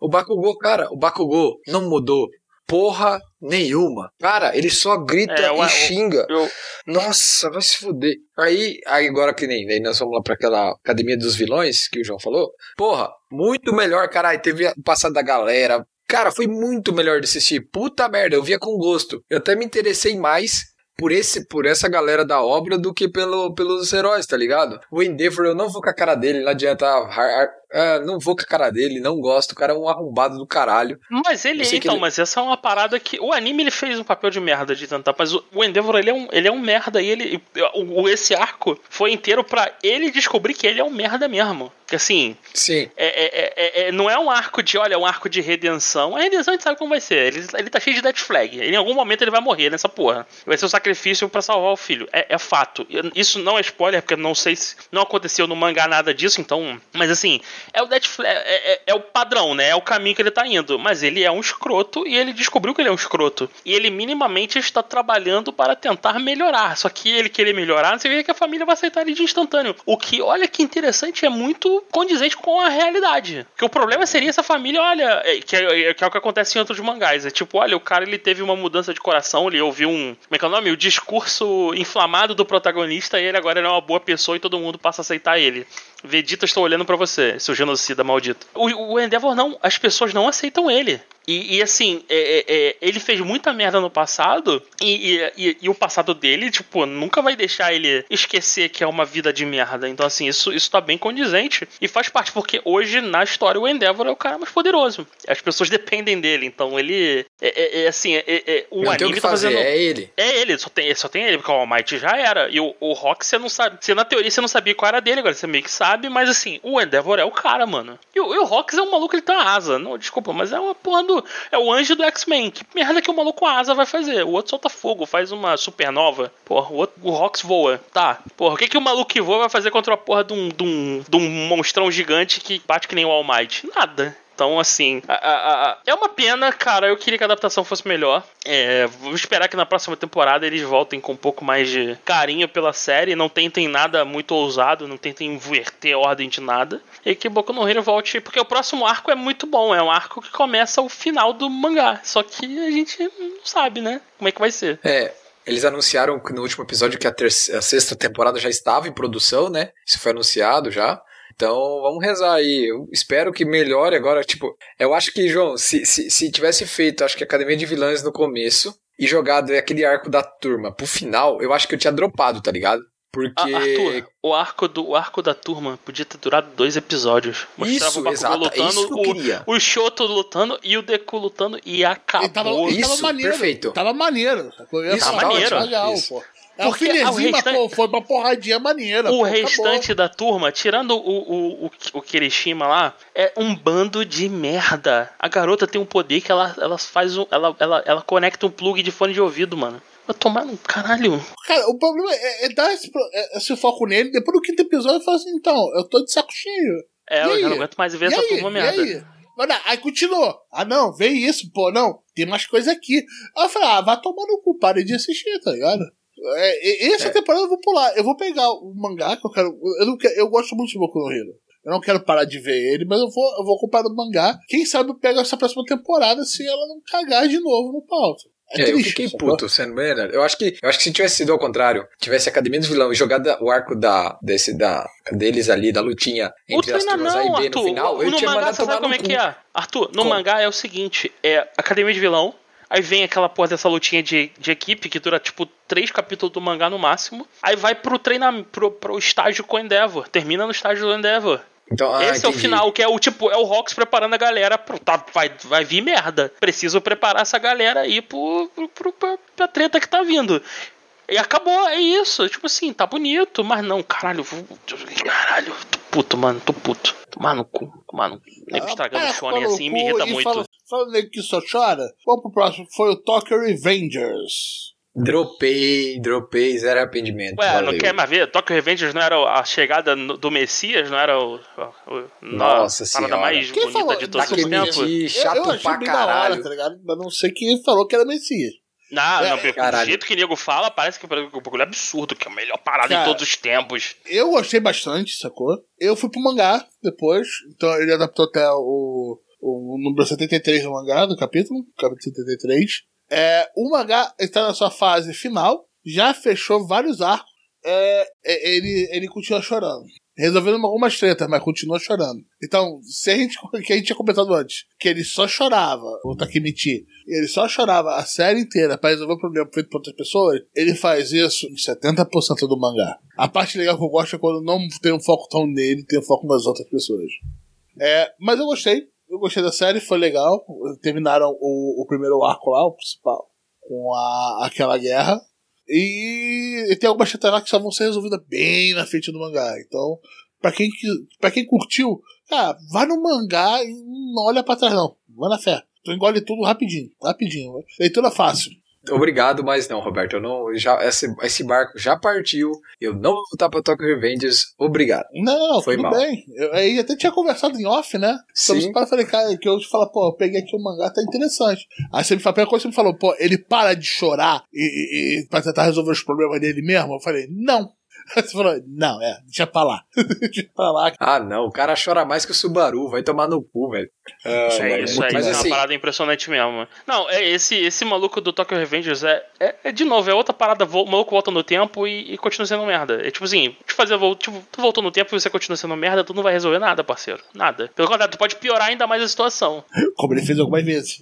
O Bakugou, cara, o Bakugou não mudou porra nenhuma. Cara, ele só grita é, eu, e xinga. Eu, eu... Nossa, vai se fuder. Aí, aí agora que nem, aí nós vamos lá pra aquela academia dos vilões que o João falou. Porra, muito melhor, caralho. Teve o passado da galera. Cara, foi muito melhor de assistir. Puta merda, eu via com gosto. Eu até me interessei mais por, esse, por essa galera da obra do que pelo, pelos heróis, tá ligado? O Endeavor, eu não vou com a cara dele, não adianta. Ah, ah, ah, não vou com a cara dele, não gosto. O cara é um arrombado do caralho. Mas ele, então, ele... mas essa é uma parada que... O anime, ele fez um papel de merda de tentar, mas o, o Endeavor, ele é um, ele é um merda. E ele, o, esse arco foi inteiro pra ele descobrir que ele é um merda mesmo. Assim, sim. É, é, é, é, não é um arco de, olha, é um arco de redenção. A redenção a gente sabe como vai ser. Ele, ele tá cheio de death flag. Ele, em algum momento ele vai morrer nessa porra. Vai ser um sacrifício pra salvar o filho. É, é fato. Eu, isso não é spoiler, porque eu não sei se não aconteceu no mangá nada disso, então... Mas assim, é o death flag, é, é, é o padrão, né? É o caminho que ele tá indo. Mas ele é um escroto e ele descobriu que ele é um escroto. E ele minimamente está trabalhando para tentar melhorar. Só que ele querer melhorar, não sei que a família vai aceitar ele de instantâneo. O que, olha que interessante, é muito... condizente com a realidade. Porque o problema seria essa família, olha, que é, que é o que acontece em outros mangás. É tipo, olha, o cara, ele teve uma mudança de coração, ele ouviu um, como é que é o nome? O discurso inflamado do protagonista e ele agora ele é uma boa pessoa e todo mundo passa a aceitar ele. Vegeta, estou olhando pra você, seu genocida maldito. O, o Endeavor não, as pessoas não aceitam ele. E, e assim, é, é, ele fez muita merda no passado e, e, e o passado dele, tipo, nunca vai deixar ele esquecer que é uma vida de merda. Então assim, isso, isso tá bem condizente e faz parte, porque hoje na história o Endeavor é o cara mais poderoso, as pessoas dependem dele, então ele é, é, é assim, é, é, o não anime tá fazendo é ele, é ele, só tem, só tem ele, porque o All Might já era, e o, o Rock você não sabe, você, na teoria você não sabia qual era dele, agora você meio que sabe, mas assim, o Endeavor é o cara, mano, e o, e o Rock é um maluco, ele tem uma asa, não, desculpa, mas é uma porra do do, é o anjo do X-Men. Que merda que o maluco asa vai fazer? O outro solta fogo, faz uma supernova. Porra, o, outro, o Rox voa. Tá, porra, o que, que o maluco que voa vai fazer contra a porra de um, de um, de um monstrão gigante que bate que nem o All Might? Nada. Então, assim, a, a, a, é uma pena, cara. Eu queria que a adaptação fosse melhor. É, vou esperar que na próxima temporada eles voltem com um pouco mais de carinho pela série. Não tentem nada muito ousado, não tentem inverter a ordem de nada. E que Boku no Hero volte, porque o próximo arco é muito bom. É um arco que começa o final do mangá. Só que a gente não sabe, né? Como é que vai ser. É... Eles anunciaram no último episódio que a, terceira, a sexta temporada já estava em produção, né? Isso foi anunciado já. Então, vamos rezar aí. Eu espero que melhore agora. Tipo, eu acho que, João, se, se, se tivesse feito, acho que Academia de Vilãs no começo e jogado aquele arco da turma pro final, eu acho que eu tinha dropado, tá ligado? Porque... Arthur, o arco, do, o arco da turma podia ter durado dois episódios. Mostrava isso, o Bakugo exato, lutando, isso que eu queria. O, o Shoto lutando e o Deku lutando e acabou. E tava, isso, tava maneiro, perfeito. Tava maneiro. Isso, tava maneiro. Legal, isso. Pô. Porque é, o restante... pô, foi uma porradinha maneira. O pô, restante acabou. Da turma, tirando o, o, o, o Kirishima lá, é um bando de merda. A garota tem um poder que ela, ela faz um, ela, ela, ela conecta um plug de fone de ouvido, mano. Vai tomar no caralho. Cara, o problema é, é dar esse, é, esse foco nele. Depois do quinto episódio, eu falo assim, então, eu tô de saco cheio. É, e eu aí? Já não aguento mais ver e essa aí? Turma e merda. Aí? Mas, não, aí continuou. Ah, não, vem isso, pô, não. Tem mais coisa aqui. Aí eu falei, ah, vai tomar no cu, parei de assistir, tá ligado? É, essa é. Temporada eu vou pular. Eu vou pegar o mangá que eu quero. Eu, não quero, eu gosto muito de Boku no Hero. Eu não quero parar de ver ele, mas eu vou, eu vou comprar o mangá. Quem sabe eu pego essa próxima temporada se ela não cagar de novo no pauta. É, é, eu fiquei puto, sendo bem, né? Eu acho que eu acho que se tivesse sido ao contrário, tivesse Academia dos Vilões e jogado o arco da, desse, da, deles ali, da lutinha entre as turmas A e B no final, eu tinha mandado tomar no cu. Arthur, no mangá é o seguinte, é Academia de Vilão, aí vem aquela porra dessa lutinha de, de equipe que dura tipo três capítulos do mangá no máximo, aí vai pro treinamento, pro, pro estágio com o Endeavor, termina no estágio do Endeavor. Então, ah, esse entendi. É o final, que é o tipo, é o Rox preparando a galera pro, tá, vai, vai vir merda. Preciso preparar essa galera aí pro, pro, pro, pra, pra treta que tá vindo. E acabou, é isso. Tipo assim, tá bonito, mas não, caralho. Caralho, tô puto, mano, tô puto. Tomar no cu, tomar no cu. Nego estragando o shonen assim me irrita muito. Fala, fala nego que só chora. Vamos pro próximo, foi o Tokyo Revengers. Dropei, dropei, zero arrependimento. Ué, valeu. Não quer mais ver? Tokyo Revengers não era a chegada do Messias? Não era o... o Nossa senhora. A parada mais quem bonita falou? De todos os tempos? Chato eu, eu pra caralho. Hora, tá ligado? Mas não sei quem falou que era Messias. Não, é, não, porque do jeito que o nego fala, parece que o bagulho é absurdo, que é a melhor parada cara, em todos os tempos. Eu gostei bastante, sacou? Eu fui pro mangá depois, então ele adaptou até o, o número setenta e três do mangá, do capítulo, capítulo setenta e três. É, o mangá está na sua fase final, já fechou vários arcos, é, ele, ele continua chorando. Resolvendo algumas tretas, mas continua chorando. Então, se a gente, que a gente tinha comentado antes, que ele só chorava, o Tsukimichi, ele só chorava a série inteira para resolver o problema feito por outras pessoas, ele faz isso em setenta por cento do mangá. A parte legal que eu gosto é quando não tem um foco tão nele, tem um foco nas outras pessoas. É, mas eu gostei. Eu gostei da série, foi legal. Terminaram o, o primeiro arco lá, o principal, com a, aquela guerra. E, e tem algumas tretas lá que só vão ser resolvidas bem na frente do mangá. Então, pra quem, pra quem curtiu, cara, vai no mangá e não olha pra trás, não. Vai na fé. Tu engole tudo rapidinho, rapidinho. Leitura fácil. Obrigado, mas não, Roberto. Eu não, já, esse, esse barco já partiu. Eu não vou voltar pra Tokyo Revengers. Obrigado. Não, foi tudo mal. Bem. Eu, eu até tinha conversado em off, né? Sim. Então, eu falei, cara, que eu te falo, pô, eu peguei aqui um mangá, tá interessante. Aí você me falou, a primeira coisa que você me falou, pô, ele para de chorar e, e, e pra tentar resolver os problemas dele mesmo? Eu falei, não. Aí você falou, não, é, deixa pra lá. Deixa pra lá. Ah, não, o cara chora mais que o Subaru, vai tomar no cu, velho. É, isso aí, isso aí, mas assim... é uma parada impressionante mesmo. Não, é esse, esse maluco do Tokyo Revengers é, é, é de novo, é outra parada, o maluco volta no tempo e, e continua sendo merda. É tipo assim, te fazer, tipo, tu voltou no tempo e você continua sendo merda, tu não vai resolver nada, parceiro. Nada. Pelo contrário, tu pode piorar ainda mais a situação. Como ele fez algumas vezes.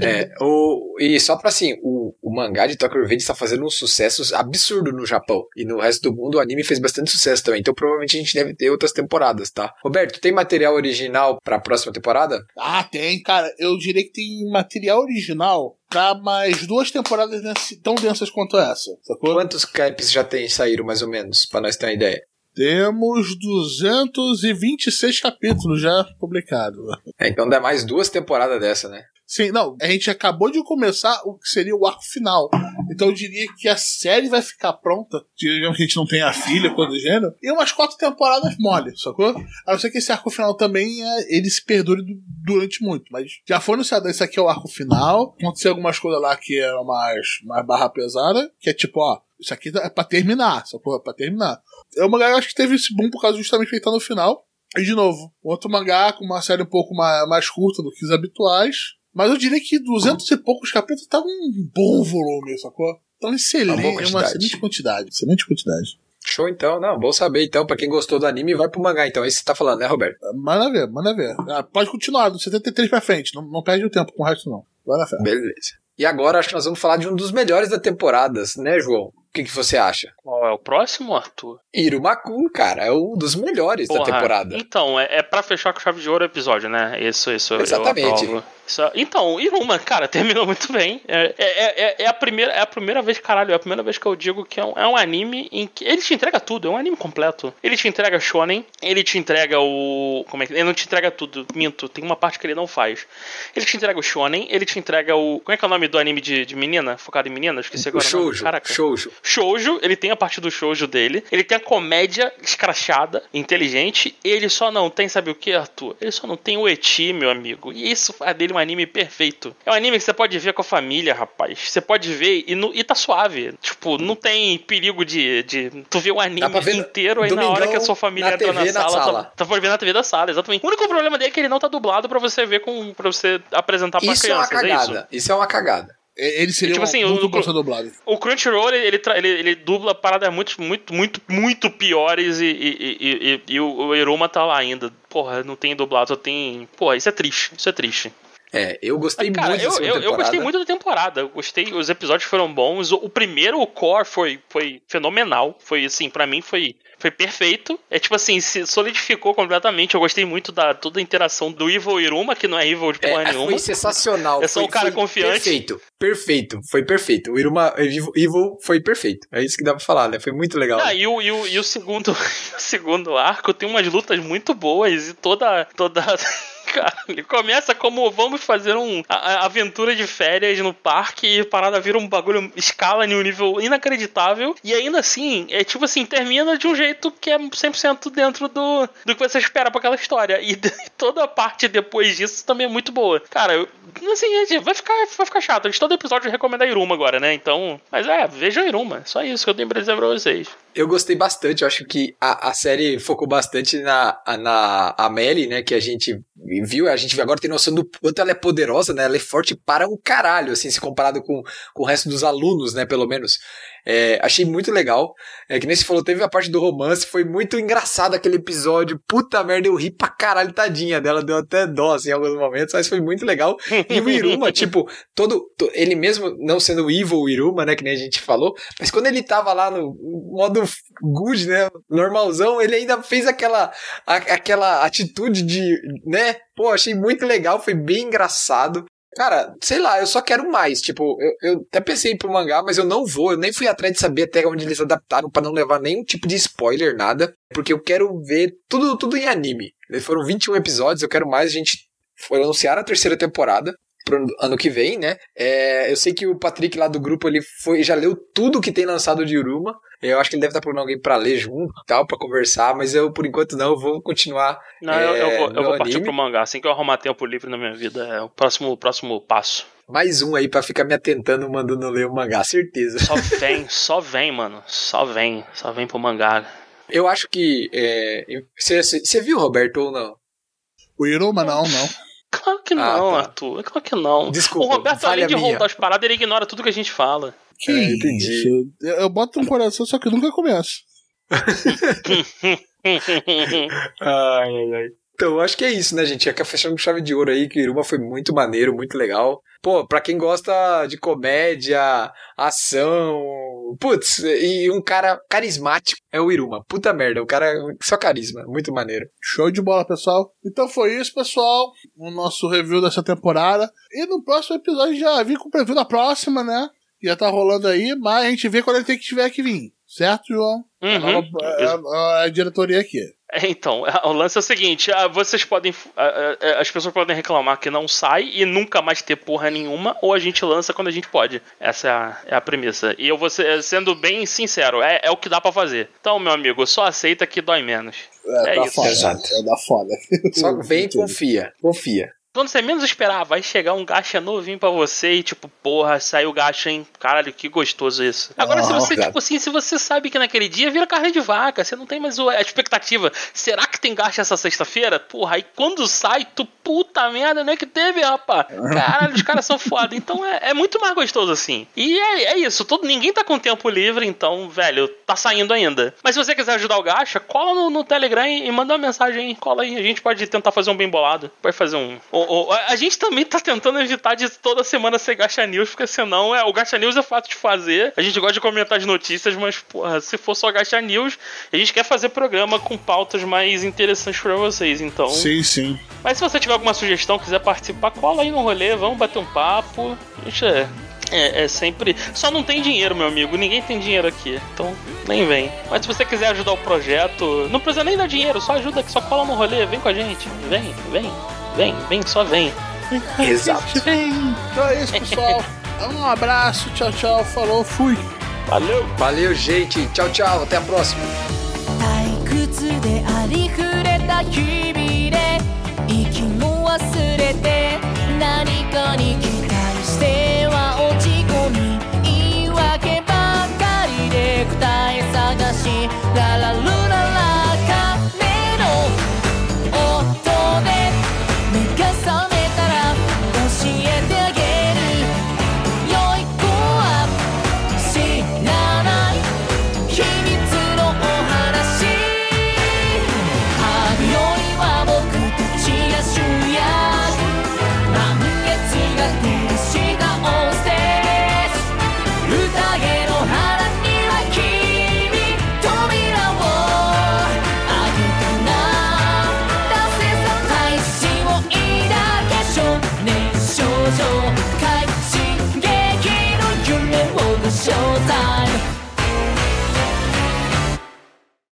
É, o, e só pra assim, o, o mangá de Tokyo Revengers tá fazendo um sucesso absurdo no Japão e no resto do mundo, o anime fez bastante sucesso também, então provavelmente a gente deve ter outras temporadas, tá? Roberto, tem material original pra próxima temporada? Ah, tem, cara, eu diria que tem material original pra mais duas temporadas tão densas quanto essa, sacou? Quantos caps já tem, saíram mais ou menos, pra nós ter uma ideia? Temos duzentos e vinte e seis capítulos já publicados. É, então dá mais duas temporadas dessa, né? Sim, não, a gente acabou de começar o que seria o arco final. Então eu diria que a série vai ficar pronta, digamos que a gente não tenha filha, coisa do gênero, e umas quatro temporadas mole, sacou? A não ser que esse arco final também é, ele se perdure durante muito, mas já foi anunciado, esse aqui é o arco final. Aconteceu algumas coisas lá que eram mais, mais barra pesada, que é tipo, ó, isso aqui é pra terminar, sacou? É pra terminar. É uma galera que teve esse boom por causa justamente que ele tá no final. E de novo, outro mangá com uma série um pouco mais, mais curta do que os habituais. Mas eu diria que duzentos e poucos capítulos tá um bom volume, sacou? Então excelente, uma excelente quantidade, excelente quantidade. Show então, não, bom saber então, pra quem gostou do anime, vai pro mangá então, é isso que você tá falando, né, Roberto? Manda ver, manda ver. Ah, pode continuar, do setenta e três pra frente, não, não perde o tempo com o resto não. Vai na fé. Beleza. E agora acho que nós vamos falar de um dos melhores da temporada, né, João? O que, que você acha? Qual é o próximo, Arthur? Iruma-kun, cara, é um dos melhores Porra, da temporada. Então, é, é pra fechar com chave de ouro o episódio, né? Isso, isso. Exatamente. Eu isso, então, Iruma, cara, terminou muito bem. É, é, é, é, a primeira, é a primeira vez, caralho, é a primeira vez que eu digo que é um, é um anime em que ele te entrega tudo, é um anime completo. Ele te entrega shonen, ele te entrega o... Como é que... Ele não te entrega tudo, minto, tem uma parte que ele não faz. Ele te entrega o shonen, ele te entrega o... Como é que é o nome do anime de, de menina, focado em menina, esqueci agora. Shoujo, shoujo. Shoujo, ele tem a parte do shoujo dele, ele tem a comédia escrachada, inteligente, ele só não tem, sabe o que, Arthur? Ele só não tem o ecchi, meu amigo, e isso faz dele um anime perfeito. É um anime que você pode ver com a família, rapaz, você pode ver e, no, e tá suave, tipo, não tem perigo de, de tu ver o anime inteiro aí na hora que a sua família entra na sala, tu pode ver na T V da sala, exatamente. O único problema dele é que ele não tá dublado pra você ver, com, pra você apresentar pra crianças, é isso? Isso é uma cagada. Ele seria tipo um, assim, muito o, dublado. O Crunchyroll ele, ele, ele dubla paradas muito, muito, muito, muito piores e, e, e, e, e o Iruma tá lá ainda. Porra, não tem dublado, só tem. Porra, isso é triste, isso é triste. É, eu gostei Cara, muito eu, da temporada. Eu gostei muito da temporada. Eu gostei, os episódios foram bons. O, o primeiro, o core, foi, foi fenomenal. Foi assim, pra mim foi. Foi perfeito. É tipo assim, se solidificou completamente. Eu gostei muito da toda a interação do Evil Iruma, que não é Evil de porra é, nenhuma. Foi sensacional. É só foi, um cara confiante. Perfeito, perfeito. Foi perfeito. O Iruma Evil, Evil foi perfeito. É isso que dá pra falar, né? Foi muito legal. Ah, e, o, e, o, e o segundo o segundo arco tem umas lutas muito boas e toda... toda... Cara, ele começa como vamos fazer um a, a aventura de férias no parque e parada vira um bagulho escala em um nível inacreditável e ainda assim, é tipo assim, termina de um jeito que é cem por cento dentro do, do que você espera pra aquela história e de, toda a parte depois disso também é muito boa. Cara, eu, assim, vai ficar, vai ficar chato. Todo episódio recomenda a Iruma agora, né? Então, mas é, veja a Iruma. Só isso que eu tenho pra dizer pra vocês. Eu gostei bastante, eu acho que a, a série focou bastante na, na Amélie, né, que a gente... viu? A gente agora tem noção do quanto ela é poderosa, né? Ela é forte para um caralho, assim, se comparado com, com o resto dos alunos, né? Pelo menos. É, achei muito legal. É que nem você falou, teve a parte do romance, foi muito engraçado aquele episódio. Puta merda, eu ri pra caralho, tadinha dela. Deu até dó, assim, em alguns momentos, mas foi muito legal. E o Iruma, tipo, todo... Ele mesmo, não sendo o Evil Iruma, né? Que nem a gente falou, mas quando ele tava lá no modo good, né? Normalzão, ele ainda fez aquela, a, aquela atitude de, né? Pô, achei muito legal, foi bem engraçado. Cara, sei lá, eu só quero mais. Tipo, eu, eu até pensei em ir pro mangá, mas eu não vou. Eu nem fui atrás de saber até onde eles adaptaram pra não levar nenhum tipo de spoiler, nada. Porque eu quero ver tudo, tudo em anime. Foram vinte e um episódios, eu quero mais. A gente foi anunciar a terceira temporada pro ano que vem, né? É, eu sei que o Patrick lá do grupo, ele foi, já leu tudo que tem lançado de Iruma. Eu acho que ele deve estar procurando alguém pra ler junto e tal, pra conversar, mas eu, por enquanto, não. Eu vou continuar. Não, é, eu, eu vou, eu vou partir pro mangá. Assim que eu arrumar tempo livre na minha vida, é o próximo, próximo passo. Mais um aí pra ficar me atentando, mandando ler o mangá, certeza. Só vem, só vem, mano. Só vem, só vem pro mangá. Eu acho que... Você é... viu, Roberto, ou não? O Iruma, não, não. Claro que não, ah, tá. Arthur. Claro que não. Desculpa, o Roberto, além de rodar as paradas, ele ignora tudo que a gente fala. Que é, entendi. Eu, eu boto um coração, só que eu nunca começo. Ai, ai, ai. Então, acho que é isso, né, gente? Acabou fechando com chave de ouro aí, que Iruma foi muito maneiro, muito legal. Pô, pra quem gosta de comédia, ação... Putz, e um cara carismático é o Iruma. Puta merda, o cara só carisma, muito maneiro. Show de bola, pessoal. Então foi isso, pessoal, o nosso review dessa temporada. E no próximo episódio já vim com o preview da próxima, né? Já tá rolando aí, mas a gente vê quando ele tem que tiver que vir. Certo, João? Uhum. É a, a, a diretoria aqui. É, então, o lance é o seguinte, vocês podem, as pessoas podem reclamar que não sai e nunca mais ter porra nenhuma, ou a gente lança quando a gente pode. Essa é a, é a premissa. E eu vou ser, sendo bem sincero, é, é o que dá pra fazer. Então, meu amigo, só aceita que dói menos. É, é dá isso. Foda, exato. É da foda. Só vem e confia. Confia. Quando você menos esperar, vai chegar um gacha novinho pra você e tipo, porra, saiu o gacha, hein? Caralho, que gostoso isso. Agora, oh, se você, cara. tipo assim, se você sabe que naquele dia vira carne de vaca, você não tem mais a expectativa. Será que tem gacha essa sexta-feira? Porra, aí quando sai, tu puta merda, não é que teve, rapaz. Caralho, os caras são foda. Então é, é muito mais gostoso assim. E é, é isso, todo, ninguém tá com tempo livre, então, velho, tá saindo ainda. Mas se você quiser ajudar o gacha, cola no, no Telegram e, e manda uma mensagem aí, cola aí. A gente pode tentar fazer um bem bolado. Pode fazer um... A gente também tá tentando evitar de toda semana ser Gacha News, porque senão é, o Gacha News é fácil de fazer. A gente gosta de comentar as notícias, mas porra, se for só Gacha News, a gente quer fazer programa com pautas mais interessantes pra vocês, então... Sim, sim. Mas se você tiver alguma sugestão, quiser participar, cola aí no rolê, vamos bater um papo. Gente, é, é, é sempre... Só não tem dinheiro, meu amigo, ninguém tem dinheiro aqui, então nem vem. Mas se você quiser ajudar o projeto, não precisa nem dar dinheiro, só ajuda, que só cola no rolê, vem com a gente, vem, vem. Vem, vem, só vem. Exato. Vem. Então é isso, pessoal. Um abraço, tchau, tchau. Falou, fui. Valeu. Valeu, gente. Tchau, tchau. Até a próxima. 退屈でありふれた日々で息も忘れて何かに